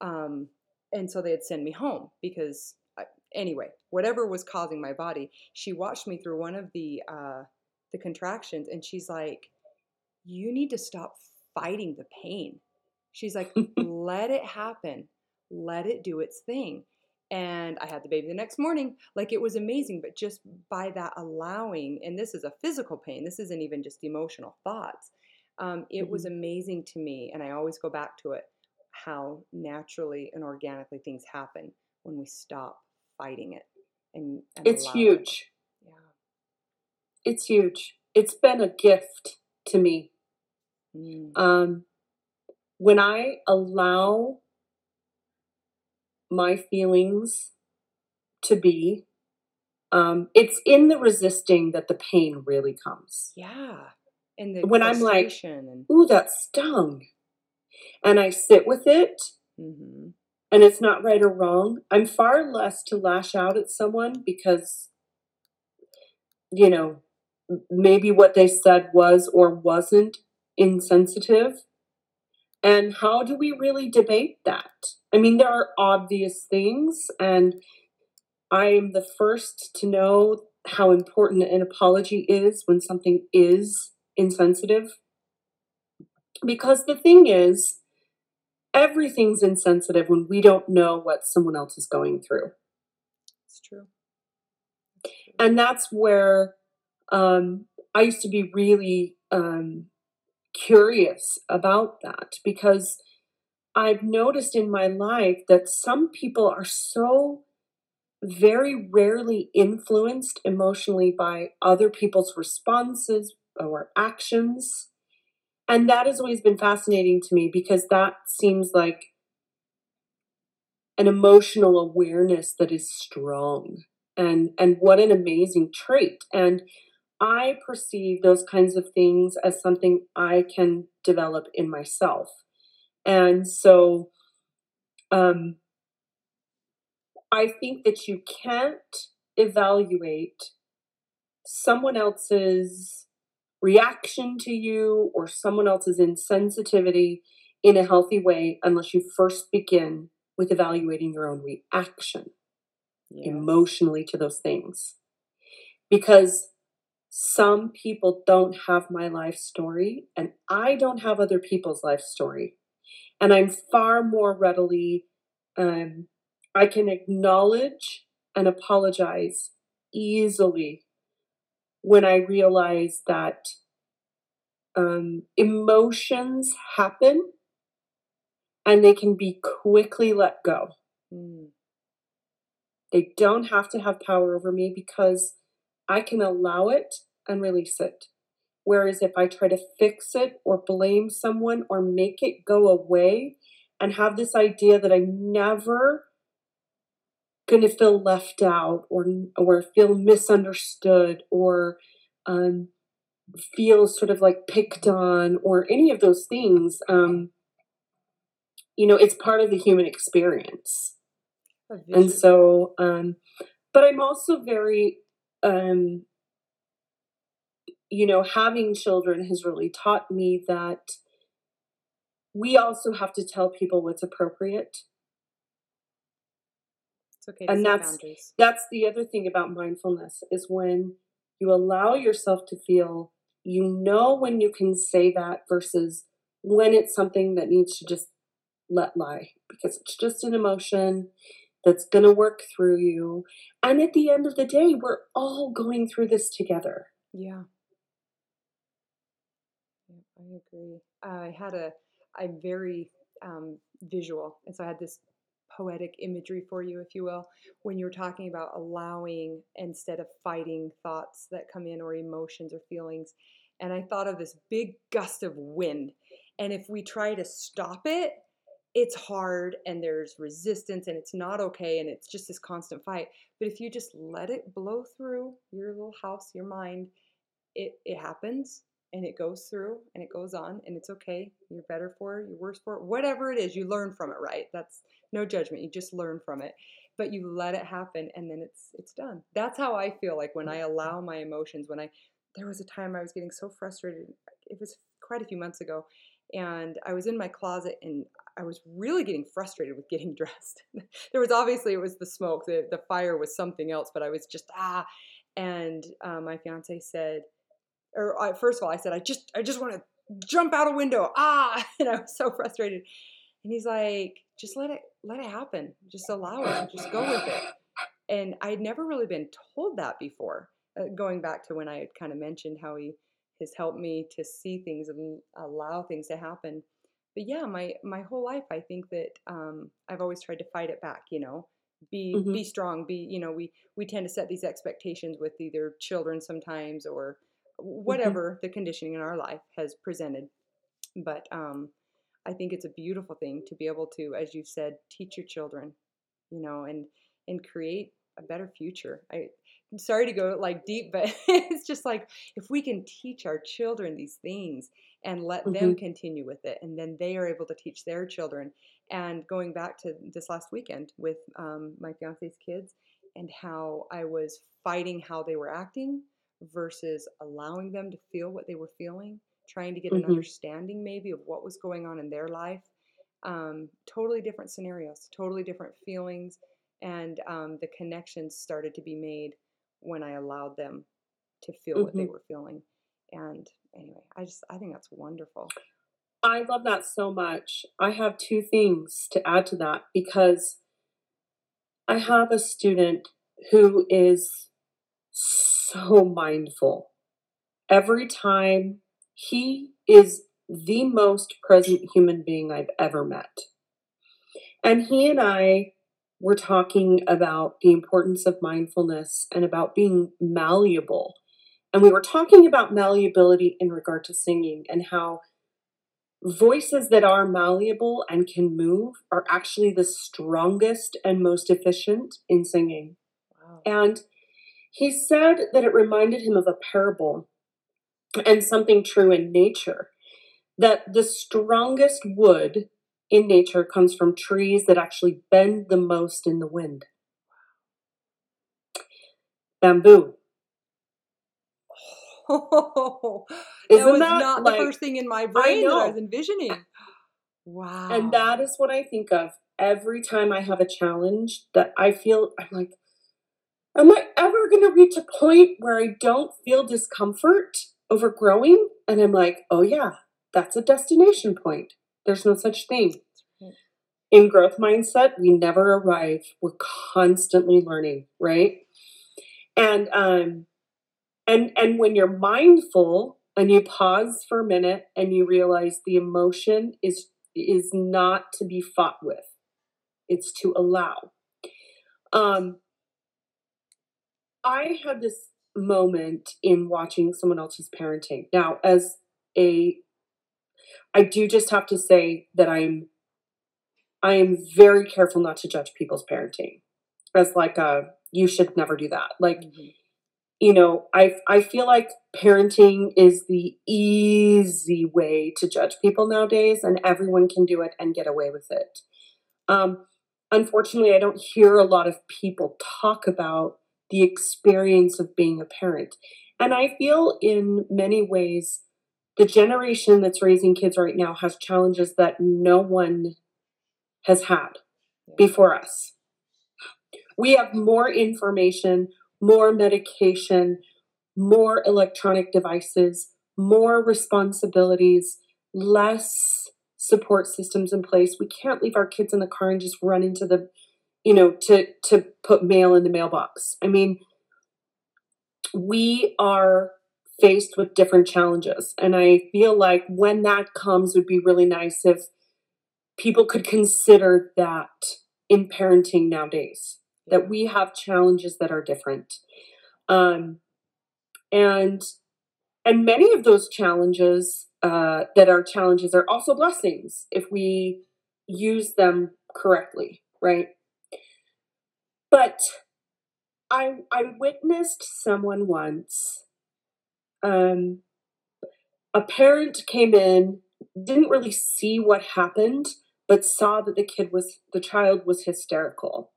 Um, and so they'd send me home because, I, anyway, whatever was causing my body, she watched me through one of the uh, the contractions, and she's like, you need to stop fighting the pain. She's like, let it happen. Let it do its thing. And I had the baby the next morning. Like, it was amazing, but just by that allowing, and this is a physical pain, this isn't even just emotional thoughts. Um, it was amazing to me, and I always go back to it, how naturally and organically things happen when we stop fighting it. And, and it's huge. It. Yeah, it's huge. It's been a gift to me. Mm. Um, when I allow my feelings to be, um, it's in the resisting that the pain really comes. Yeah. And the when I'm like, ooh, that stung, and I sit with it, mm-hmm. and it's not right or wrong. I'm far less to lash out at someone because, you know, maybe what they said was or wasn't insensitive. And how do we really debate that? I mean, there are obvious things, and I'm the first to know how important an apology is when something is insensitive, because the thing is, everything's insensitive when we don't know what someone else is going through. It's true. And that's where um, I used to be really um, curious about that, because I've noticed in my life that some people are so very rarely influenced emotionally by other people's responses or actions. And that has always been fascinating to me, because that seems like an emotional awareness that is strong, and and what an amazing trait. And I perceive those kinds of things as something I can develop in myself. And so um, I think that you can't evaluate someone else's reaction to you or someone else's insensitivity in a healthy way unless you first begin with evaluating your own reaction yeah. emotionally to those things. Because some people don't have my life story and I don't have other people's life story. And I'm far more readily, um, I can acknowledge and apologize easily when I realize that um, emotions happen and they can be quickly let go. Mm. They don't have to have power over me because I can allow it and release it. Whereas if I try to fix it or blame someone or make it go away and have this idea that I'm never going to feel left out or or feel misunderstood or um, feel sort of like picked on or any of those things, um, you know, it's part of the human experience. Mm-hmm. And so, um, but I'm also very... Um, you know, having children has really taught me that we also have to tell people what's appropriate. It's okay to set boundaries. That's the other thing about mindfulness is when you allow yourself to feel, you know, when you can say that versus when it's something that needs to just let lie because it's just an emotion that's going to work through you. And at the end of the day, we're all going through this together. Yeah. I agree. Uh, I had a, I'm very um, visual. And so I had this poetic imagery for you, if you will, when you were talking about allowing instead of fighting thoughts that come in or emotions or feelings. And I thought of this big gust of wind. And if we try to stop it, it's hard and there's resistance and it's not okay and it's just this constant fight. But if you just let it blow through your little house, your mind, it, it happens and it goes through and it goes on and it's okay. You're better for it, you're worse for it, whatever it is, you learn from it, right? That's no judgment. You just learn from it, but you let it happen and then it's, it's done. That's how I feel like when I allow my emotions, when I, there was a time I was getting so frustrated. It was quite a few months ago and I was in my closet and I was really getting frustrated with getting dressed. There was obviously, it was the smoke, the, the fire was something else, but I was just, ah. And uh, my fiance said, or I, first of all, I said, I just, I just want to jump out a window. Ah. And I was so frustrated. And he's like, just let it, let it happen. Just allow it. Just go with it. And I'd never really been told that before, uh, going back to when I had kind of mentioned how he has helped me to see things and allow things to happen. But yeah, my, my whole life, I think that um, I've always tried to fight it back, you know, be mm-hmm. be strong, be, you know, we, we tend to set these expectations with either children sometimes or whatever mm-hmm. the conditioning in our life has presented. But um, I think it's a beautiful thing to be able to, as you've said, teach your children, you know, and, and create a better future. I, I'm sorry to go like deep, but it's just like, if we can teach our children these things and let mm-hmm. them continue with it, and then they are able to teach their children. And going back to this last weekend with um, my fiance's kids and how I was fighting how they were acting versus allowing them to feel what they were feeling, trying to get mm-hmm. an understanding maybe of what was going on in their life. Um, totally different scenarios, totally different feelings. And um, the connections started to be made when I allowed them to feel mm-hmm. what they were feeling. And anyway, I just, I think that's wonderful. I love that so much. I have two things to add to that because I have a student who is so mindful. Every time he is the most present human being I've ever met. And he and I were talking about the importance of mindfulness and about being malleable. And we were talking about malleability in regard to singing and how voices that are malleable and can move are actually the strongest and most efficient in singing. Wow. And he said that it reminded him of a parable and something true in nature, that the strongest wood in nature comes from trees that actually bend the most in the wind. Bamboo. Oh, Isn't that was that, not like, the first thing in my brain I that I was envisioning. Wow. And that is what I think of every time I have a challenge that I feel, I'm like, am I ever going to reach a point where I don't feel discomfort over growing? And I'm like, oh yeah, that's a destination point. There's no such thing. In growth mindset, we never arrive. We're constantly learning, right? And um, and and when you're mindful and you pause for a minute and you realize the emotion is is not to be fought with, it's to allow. Um, I had this moment in watching someone else's parenting. Now, as a, I do just have to say that I'm. I am very careful not to judge people's parenting as like a, you should never do that. Like, mm-hmm. you know, I, I feel like parenting is the easy way to judge people nowadays, and everyone can do it and get away with it. Um, unfortunately, I don't hear a lot of people talk about the experience of being a parent. And I feel in many ways, the generation that's raising kids right now has challenges that no one has had before us. We have more information, more medication, more electronic devices, more responsibilities, less support systems in place. We can't leave our kids in the car and just run into the, you know, to, to put mail in the mailbox. I mean, we are faced with different challenges. And I feel like when that comes, it would be really nice if people could consider that in parenting nowadays, that we have challenges that are different. Um, and, and many of those challenges, uh, that are challenges are also blessings if we use them correctly. Right. But I, I witnessed someone once, um, a parent came in, didn't really see what happened, but saw that the kid was, the child was hysterical.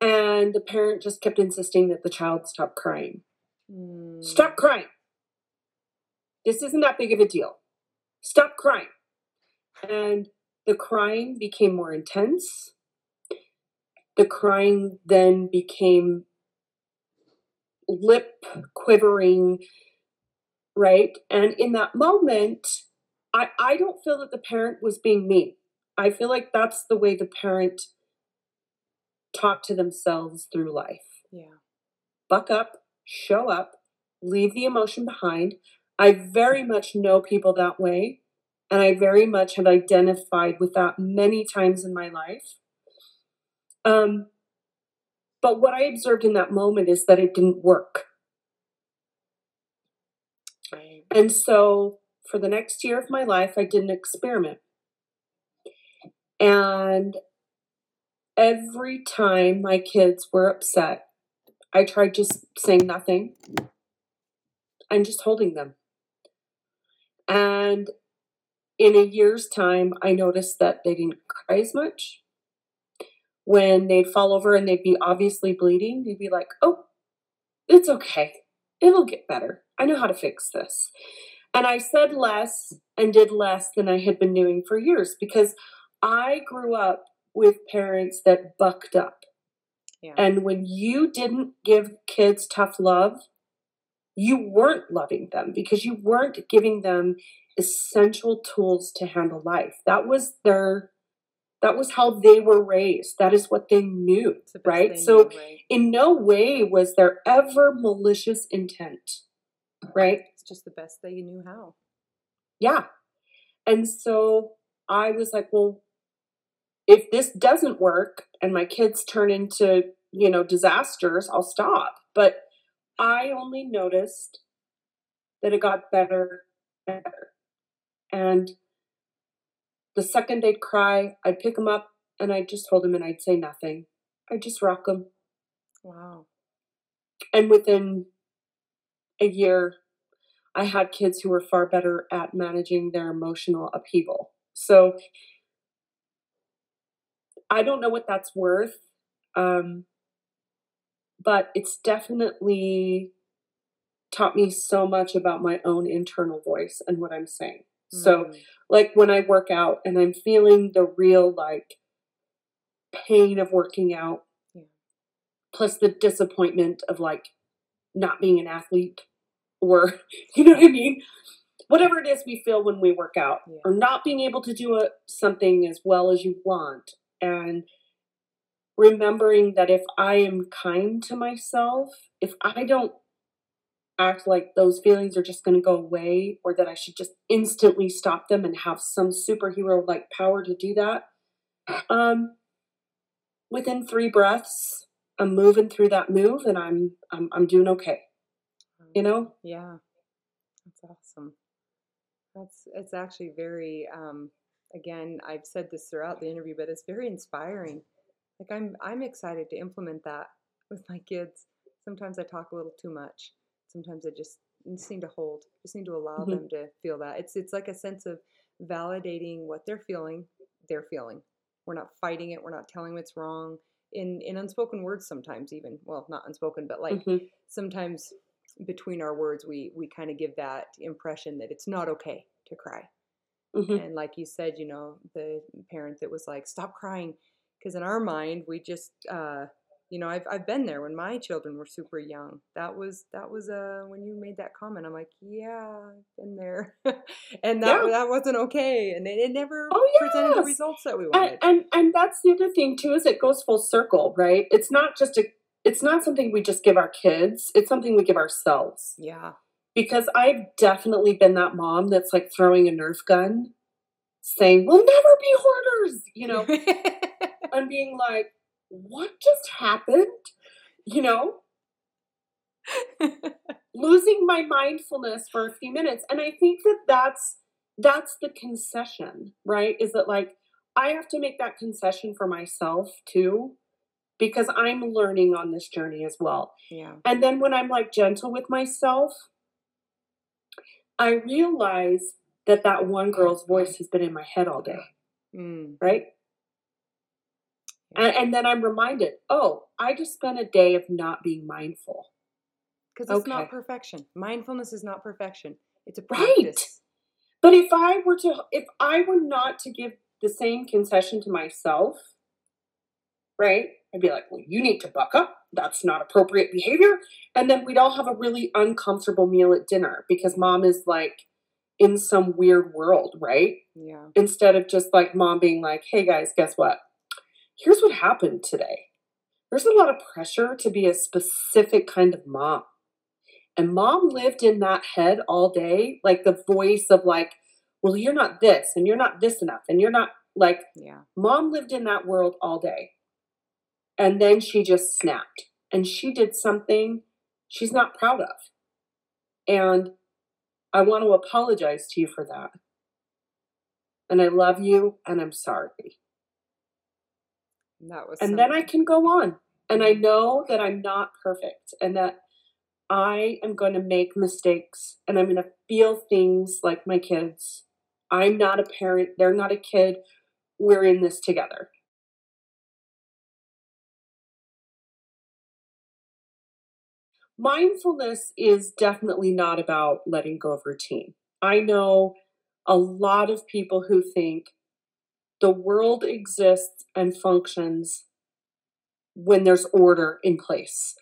And the parent just kept insisting that the child stop crying. Mm. Stop crying. This isn't that big of a deal. Stop crying. And the crying became more intense. The crying then became lip quivering, right? And in that moment, I, I don't feel that the parent was being mean. I feel like that's the way the parent talked to themselves through life. Yeah. Buck up, show up, leave the emotion behind. I very much know people that way. And I very much have identified with that many times in my life. Um, but what I observed in that moment is that it didn't work. Right. And so for the next year of my life, I did an experiment. And every time my kids were upset, I tried just saying nothing and just holding them. And in a year's time, I noticed that they didn't cry as much. When they'd fall over and they'd be obviously bleeding, they'd be like, oh, it's okay. It'll get better. I know how to fix this. And I said less and did less than I had been doing for years, because I grew up with parents that bucked up. Yeah. And when you didn't give kids tough love, you weren't loving them, because you weren't giving them essential tools to handle life. That was their, that was how they were raised. That is what they knew, the right? They so knew, right? In no way was there ever malicious intent, right? Just the best that you knew how. Yeah. And so I was like, well, if this doesn't work and my kids turn into, you know, disasters, I'll stop. But I only noticed that it got better and better. And the second they'd cry, I'd pick them up and I'd just hold them and I'd say nothing. I'd just rock them. Wow. And within a year, I had kids who were far better at managing their emotional upheaval. So I don't know what that's worth, um, but it's definitely taught me so much about my own internal voice and what I'm saying. Mm. So like when I work out and I'm feeling the real like pain of working out, yeah. plus the disappointment of like not being an athlete or, you know what I mean? Whatever it is we feel when we work out, yeah. or not being able to do a, something as well as you want. And remembering that if I am kind to myself, if I don't act like those feelings are just going to go away, or that I should just instantly stop them and have some superhero like power to do that. Um, within three breaths, I'm moving through that move and I'm, I'm, I'm doing okay. You know? Yeah. That's awesome. That's, it's actually very, um, again, I've said this throughout the interview, but it's very inspiring. Like I'm, I'm excited to implement that with my kids. Sometimes I talk a little too much. Sometimes I just, just need to hold, just need to allow mm-hmm. them to feel that. It's, it's like a sense of validating what they're feeling. They're feeling. We're not fighting it. We're not telling what's wrong in, in unspoken words. Sometimes even, well, not unspoken, but like mm-hmm. sometimes between our words, we, we kind of give that impression that it's not okay to cry. Mm-hmm. And like you said, you know, the parent that was like, stop crying. Because in our mind, we just, uh, you know, I've I've been there when my children were super young. That was that was uh, when you made that comment. I'm like, yeah, I've been there, and that yeah. that wasn't okay, and it, it never oh, yes. presented the results that we wanted. And, and and that's the other thing too, is it goes full circle, right? It's not just a, it's not something we just give our kids. It's something we give ourselves. Yeah. Because I've definitely been that mom that's like throwing a Nerf gun, saying, "We'll never be hoarders," you know. And being like, what just happened? You know, losing my mindfulness for a few minutes. And I think that that's, that's the concession, right? Is that like, I have to make that concession for myself too, because I'm learning on this journey as well. Yeah. And then when I'm like gentle with myself, I realize that that one girl's voice has been in my head all day. Mm. Right. And, and then I'm reminded, oh, I just spent a day of not being mindful. Because it's okay. Not perfection. Mindfulness is not perfection. It's a practice. Right. But if I were to, if I were not to give the same concession to myself, right, I'd be like, well, you need to buck up. That's not appropriate behavior. And then we'd all have a really uncomfortable meal at dinner because mom is like in some weird world, right? Yeah. Instead of just like mom being like, hey guys, guess what? Here's what happened today. There's a lot of pressure to be a specific kind of mom. And mom lived in that head all day, like the voice of like, well, you're not this and you're not this enough. And you're not like, yeah. Mom lived in that world all day. And then she just snapped and she did something she's not proud of. And I want to apologize to you for that. And I love you and I'm sorry. That was and something. Then I can go on. And I know that I'm not perfect and that I am going to make mistakes and I'm going to feel things like my kids. I'm not a parent. They're not a kid. We're in this together. Mindfulness is definitely not about letting go of routine. I know a lot of people who think, the world exists and functions when there's order in place.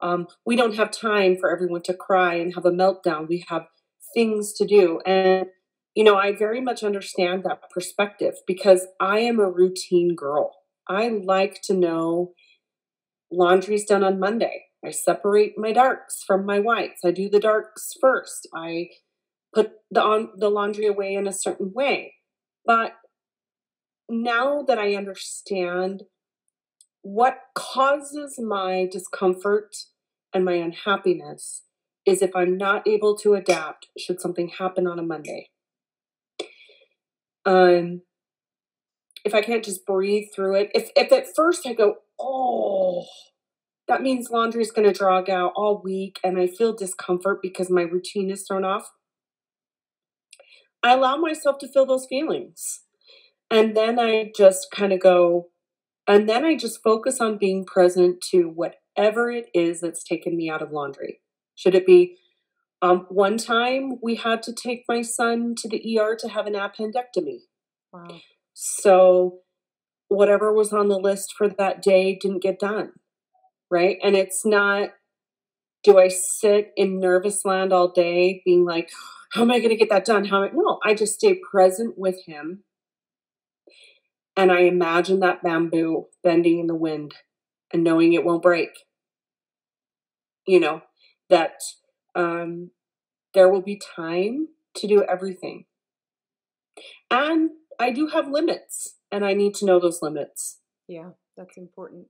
Um, we don't have time for everyone to cry and have a meltdown. We have things to do. And, you know, I very much understand that perspective because I am a routine girl. I like to know laundry's done on Monday. I separate my darks from my whites. I do the darks first. I put the, on, the laundry away in a certain way. But now that I understand what causes my discomfort and my unhappiness is if I'm not able to adapt, should something happen on a Monday. Um, if I can't just breathe through it, if, if at first I go, oh, that means laundry is going to drag out all week and I feel discomfort because my routine is thrown off. I allow myself to feel those feelings. And then I just kind of go, and then I just focus on being present to whatever it is that's taken me out of laundry. Should it be, Um, one time we had to take my son to the E R to have an appendectomy. Wow. So whatever was on the list for that day didn't get done. Right. And it's not, do I sit in nervous land all day being like, how am I going to get that done? How am I? No, I just stay present with him. And I imagine that bamboo bending in the wind and knowing it won't break. You know, that um, there will be time to do everything. And I do have limits, and I need to know those limits. Yeah, that's important.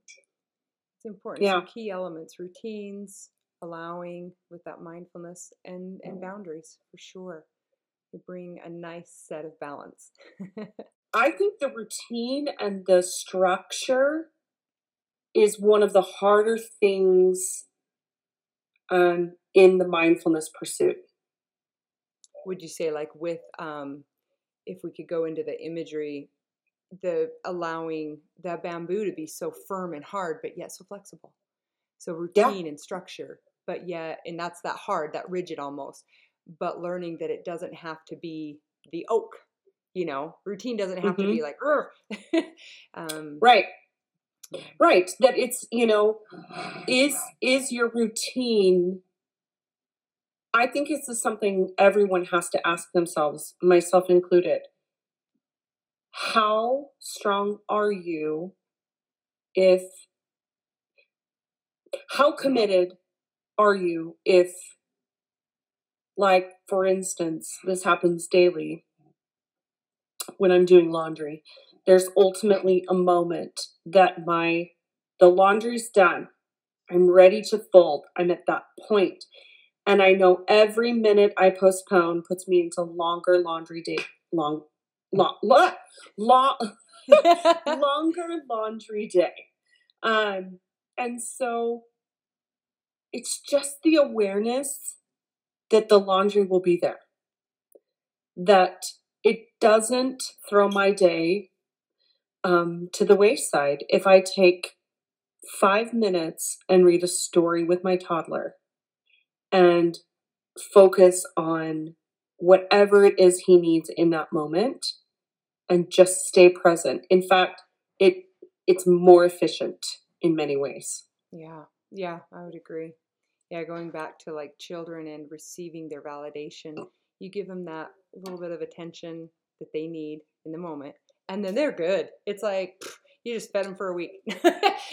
It's important. Yeah. Some key elements, routines, allowing with that mindfulness, and, and boundaries for sure. To bring a nice set of balance. I think the routine and the structure is one of the harder things um, in the mindfulness pursuit. Would you say, like with, um, if we could go into the imagery, the allowing the bamboo to be so firm and hard, but yet so flexible. So routine, yeah, and structure, but yet, and that's that hard, that rigid almost, but learning that it doesn't have to be the oak. You know, routine doesn't have mm-hmm. to be like, um, right, right. That it's, you know, is, is your routine. I think this is something everyone has to ask themselves, myself included. How strong are you? If, how committed are you? If, like, for instance, this happens daily. When I'm doing laundry, there's ultimately a moment that my, the laundry's done. I'm ready to fold. I'm at that point. And I know every minute I postpone puts me into longer laundry day, long, long, long, long longer laundry day. Um, and so it's just the awareness that the laundry will be there. That it doesn't throw my day um, to the wayside if I take five minutes and read a story with my toddler and focus on whatever it is he needs in that moment and just stay present. In fact, it it's more efficient in many ways. Yeah, yeah, I would agree. Yeah, going back to like children and receiving their validation, you give them that little bit of attention that they need in the moment, and then they're good. It's like, pff, you just fed them for a week.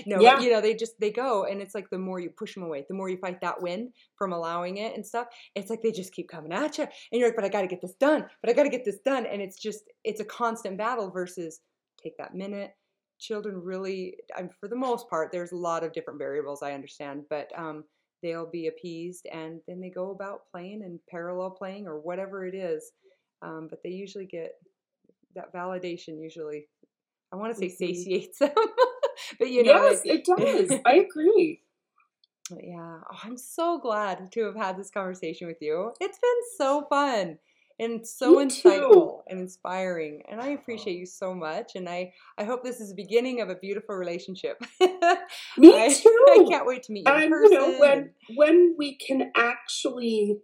no, yeah. You know, they just, they go. And it's like, the more you push them away, the more you fight that wind from allowing it and stuff. It's like, they just keep coming at you and you're like, but I got to get this done, but I got to get this done. And it's just, it's a constant battle versus take that minute. Children really, I'm, for the most part, there's a lot of different variables I understand, but, um, they'll be appeased and then they go about playing and parallel playing or whatever it is. Um, but they usually get that validation usually, I want to say satiates them, but you know. Yes, it, it does. I agree. But yeah. Oh, I'm so glad to have had this conversation with you. It's been so fun and so Me insightful too. And inspiring. And I appreciate you so much. And I, I hope this is the beginning of a beautiful relationship. Me I, too. I can't wait to meet you in person. You know, when, when we can actually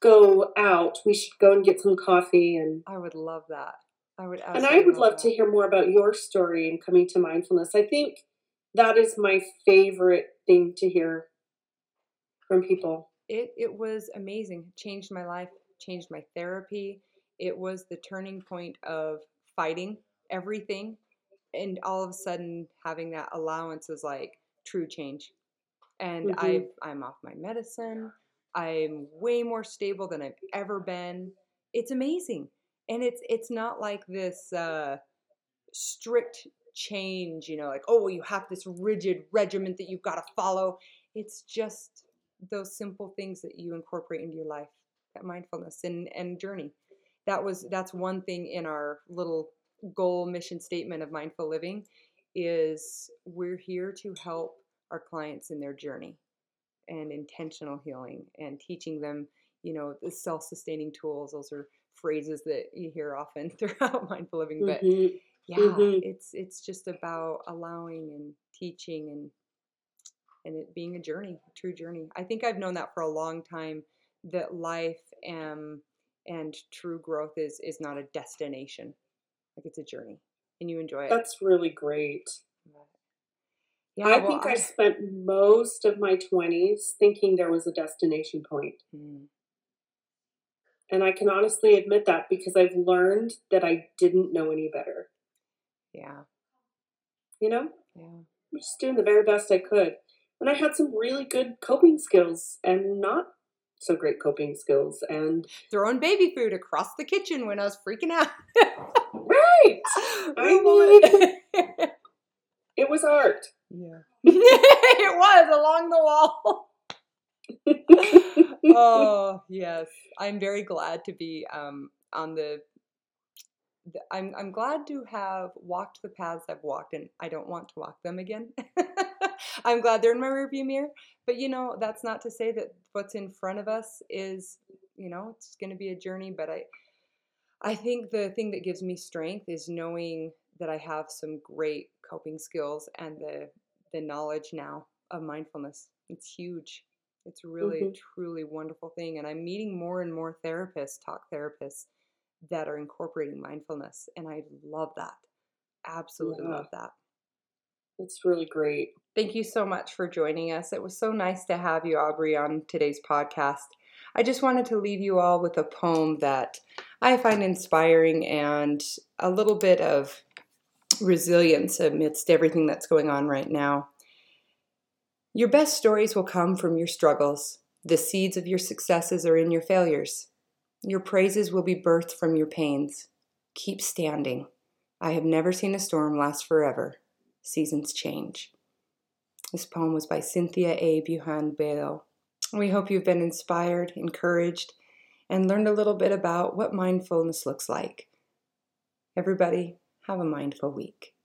go out, we should go and get some coffee. And I would love that. I would, and I would love, love to hear more about your story and coming to mindfulness. I think that is my favorite thing to hear from people. It it was amazing. Changed my life. Changed my therapy. It was the turning point of fighting everything, and all of a sudden having that allowance is like true change. And mm-hmm. I I'm off my medicine. I'm way more stable than I've ever been. It's amazing. And it's it's not like this uh, strict change, you know, like, oh, you have this rigid regiment that you've got to follow. It's just those simple things that you incorporate into your life, that mindfulness and, and journey. That was that's one thing in our little goal mission statement of Mindful Living is we're here to help our clients in their journey and intentional healing and teaching them, you know, the self-sustaining tools. Those are phrases that you hear often throughout Mindful Living, but mm-hmm. yeah, mm-hmm. it's, it's just about allowing and teaching and, and it being a journey, a true journey. I think I've known that for a long time, that life um, and true growth is is not a destination. Like, it's a journey, and you enjoy it. That's really great. Yeah, I well, think I, I spent most of my twenties thinking there was a destination point. Mm. And I can honestly admit that, because I've learned that I didn't know any better. Yeah. You know? Yeah. I'm just doing the very best I could. And I had some really good coping skills and not so great coping skills, and throwing baby food across the kitchen when I was freaking out. Right. I mean, it was art. Yeah. It was along the wall. Oh, yes. I'm very glad to be um, on the, the I'm I'm glad to have walked the paths I've walked, and I don't want to walk them again. I'm glad they're in my rearview mirror, but you know, that's not to say that what's in front of us is, you know, it's going to be a journey. But I, I think the thing that gives me strength is knowing that I have some great coping skills and the, the knowledge now of mindfulness. It's huge. It's really, mm-hmm. truly wonderful thing. And I'm meeting more and more therapists, talk therapists that are incorporating mindfulness. And I love that. Absolutely yeah. love that. It's really great. Thank you so much for joining us. It was so nice to have you, Aubrey, on today's podcast. I just wanted to leave you all with a poem that I find inspiring and a little bit of resilience amidst everything that's going on right now. Your best stories will come from your struggles. The seeds of your successes are in your failures. Your praises will be birthed from your pains. Keep standing. I have never seen a storm last forever. Seasons change. This poem was by Cynthia A. Buchan-Bale. We hope you've been inspired, encouraged, and learned a little bit about what mindfulness looks like. Everybody, have a mindful week.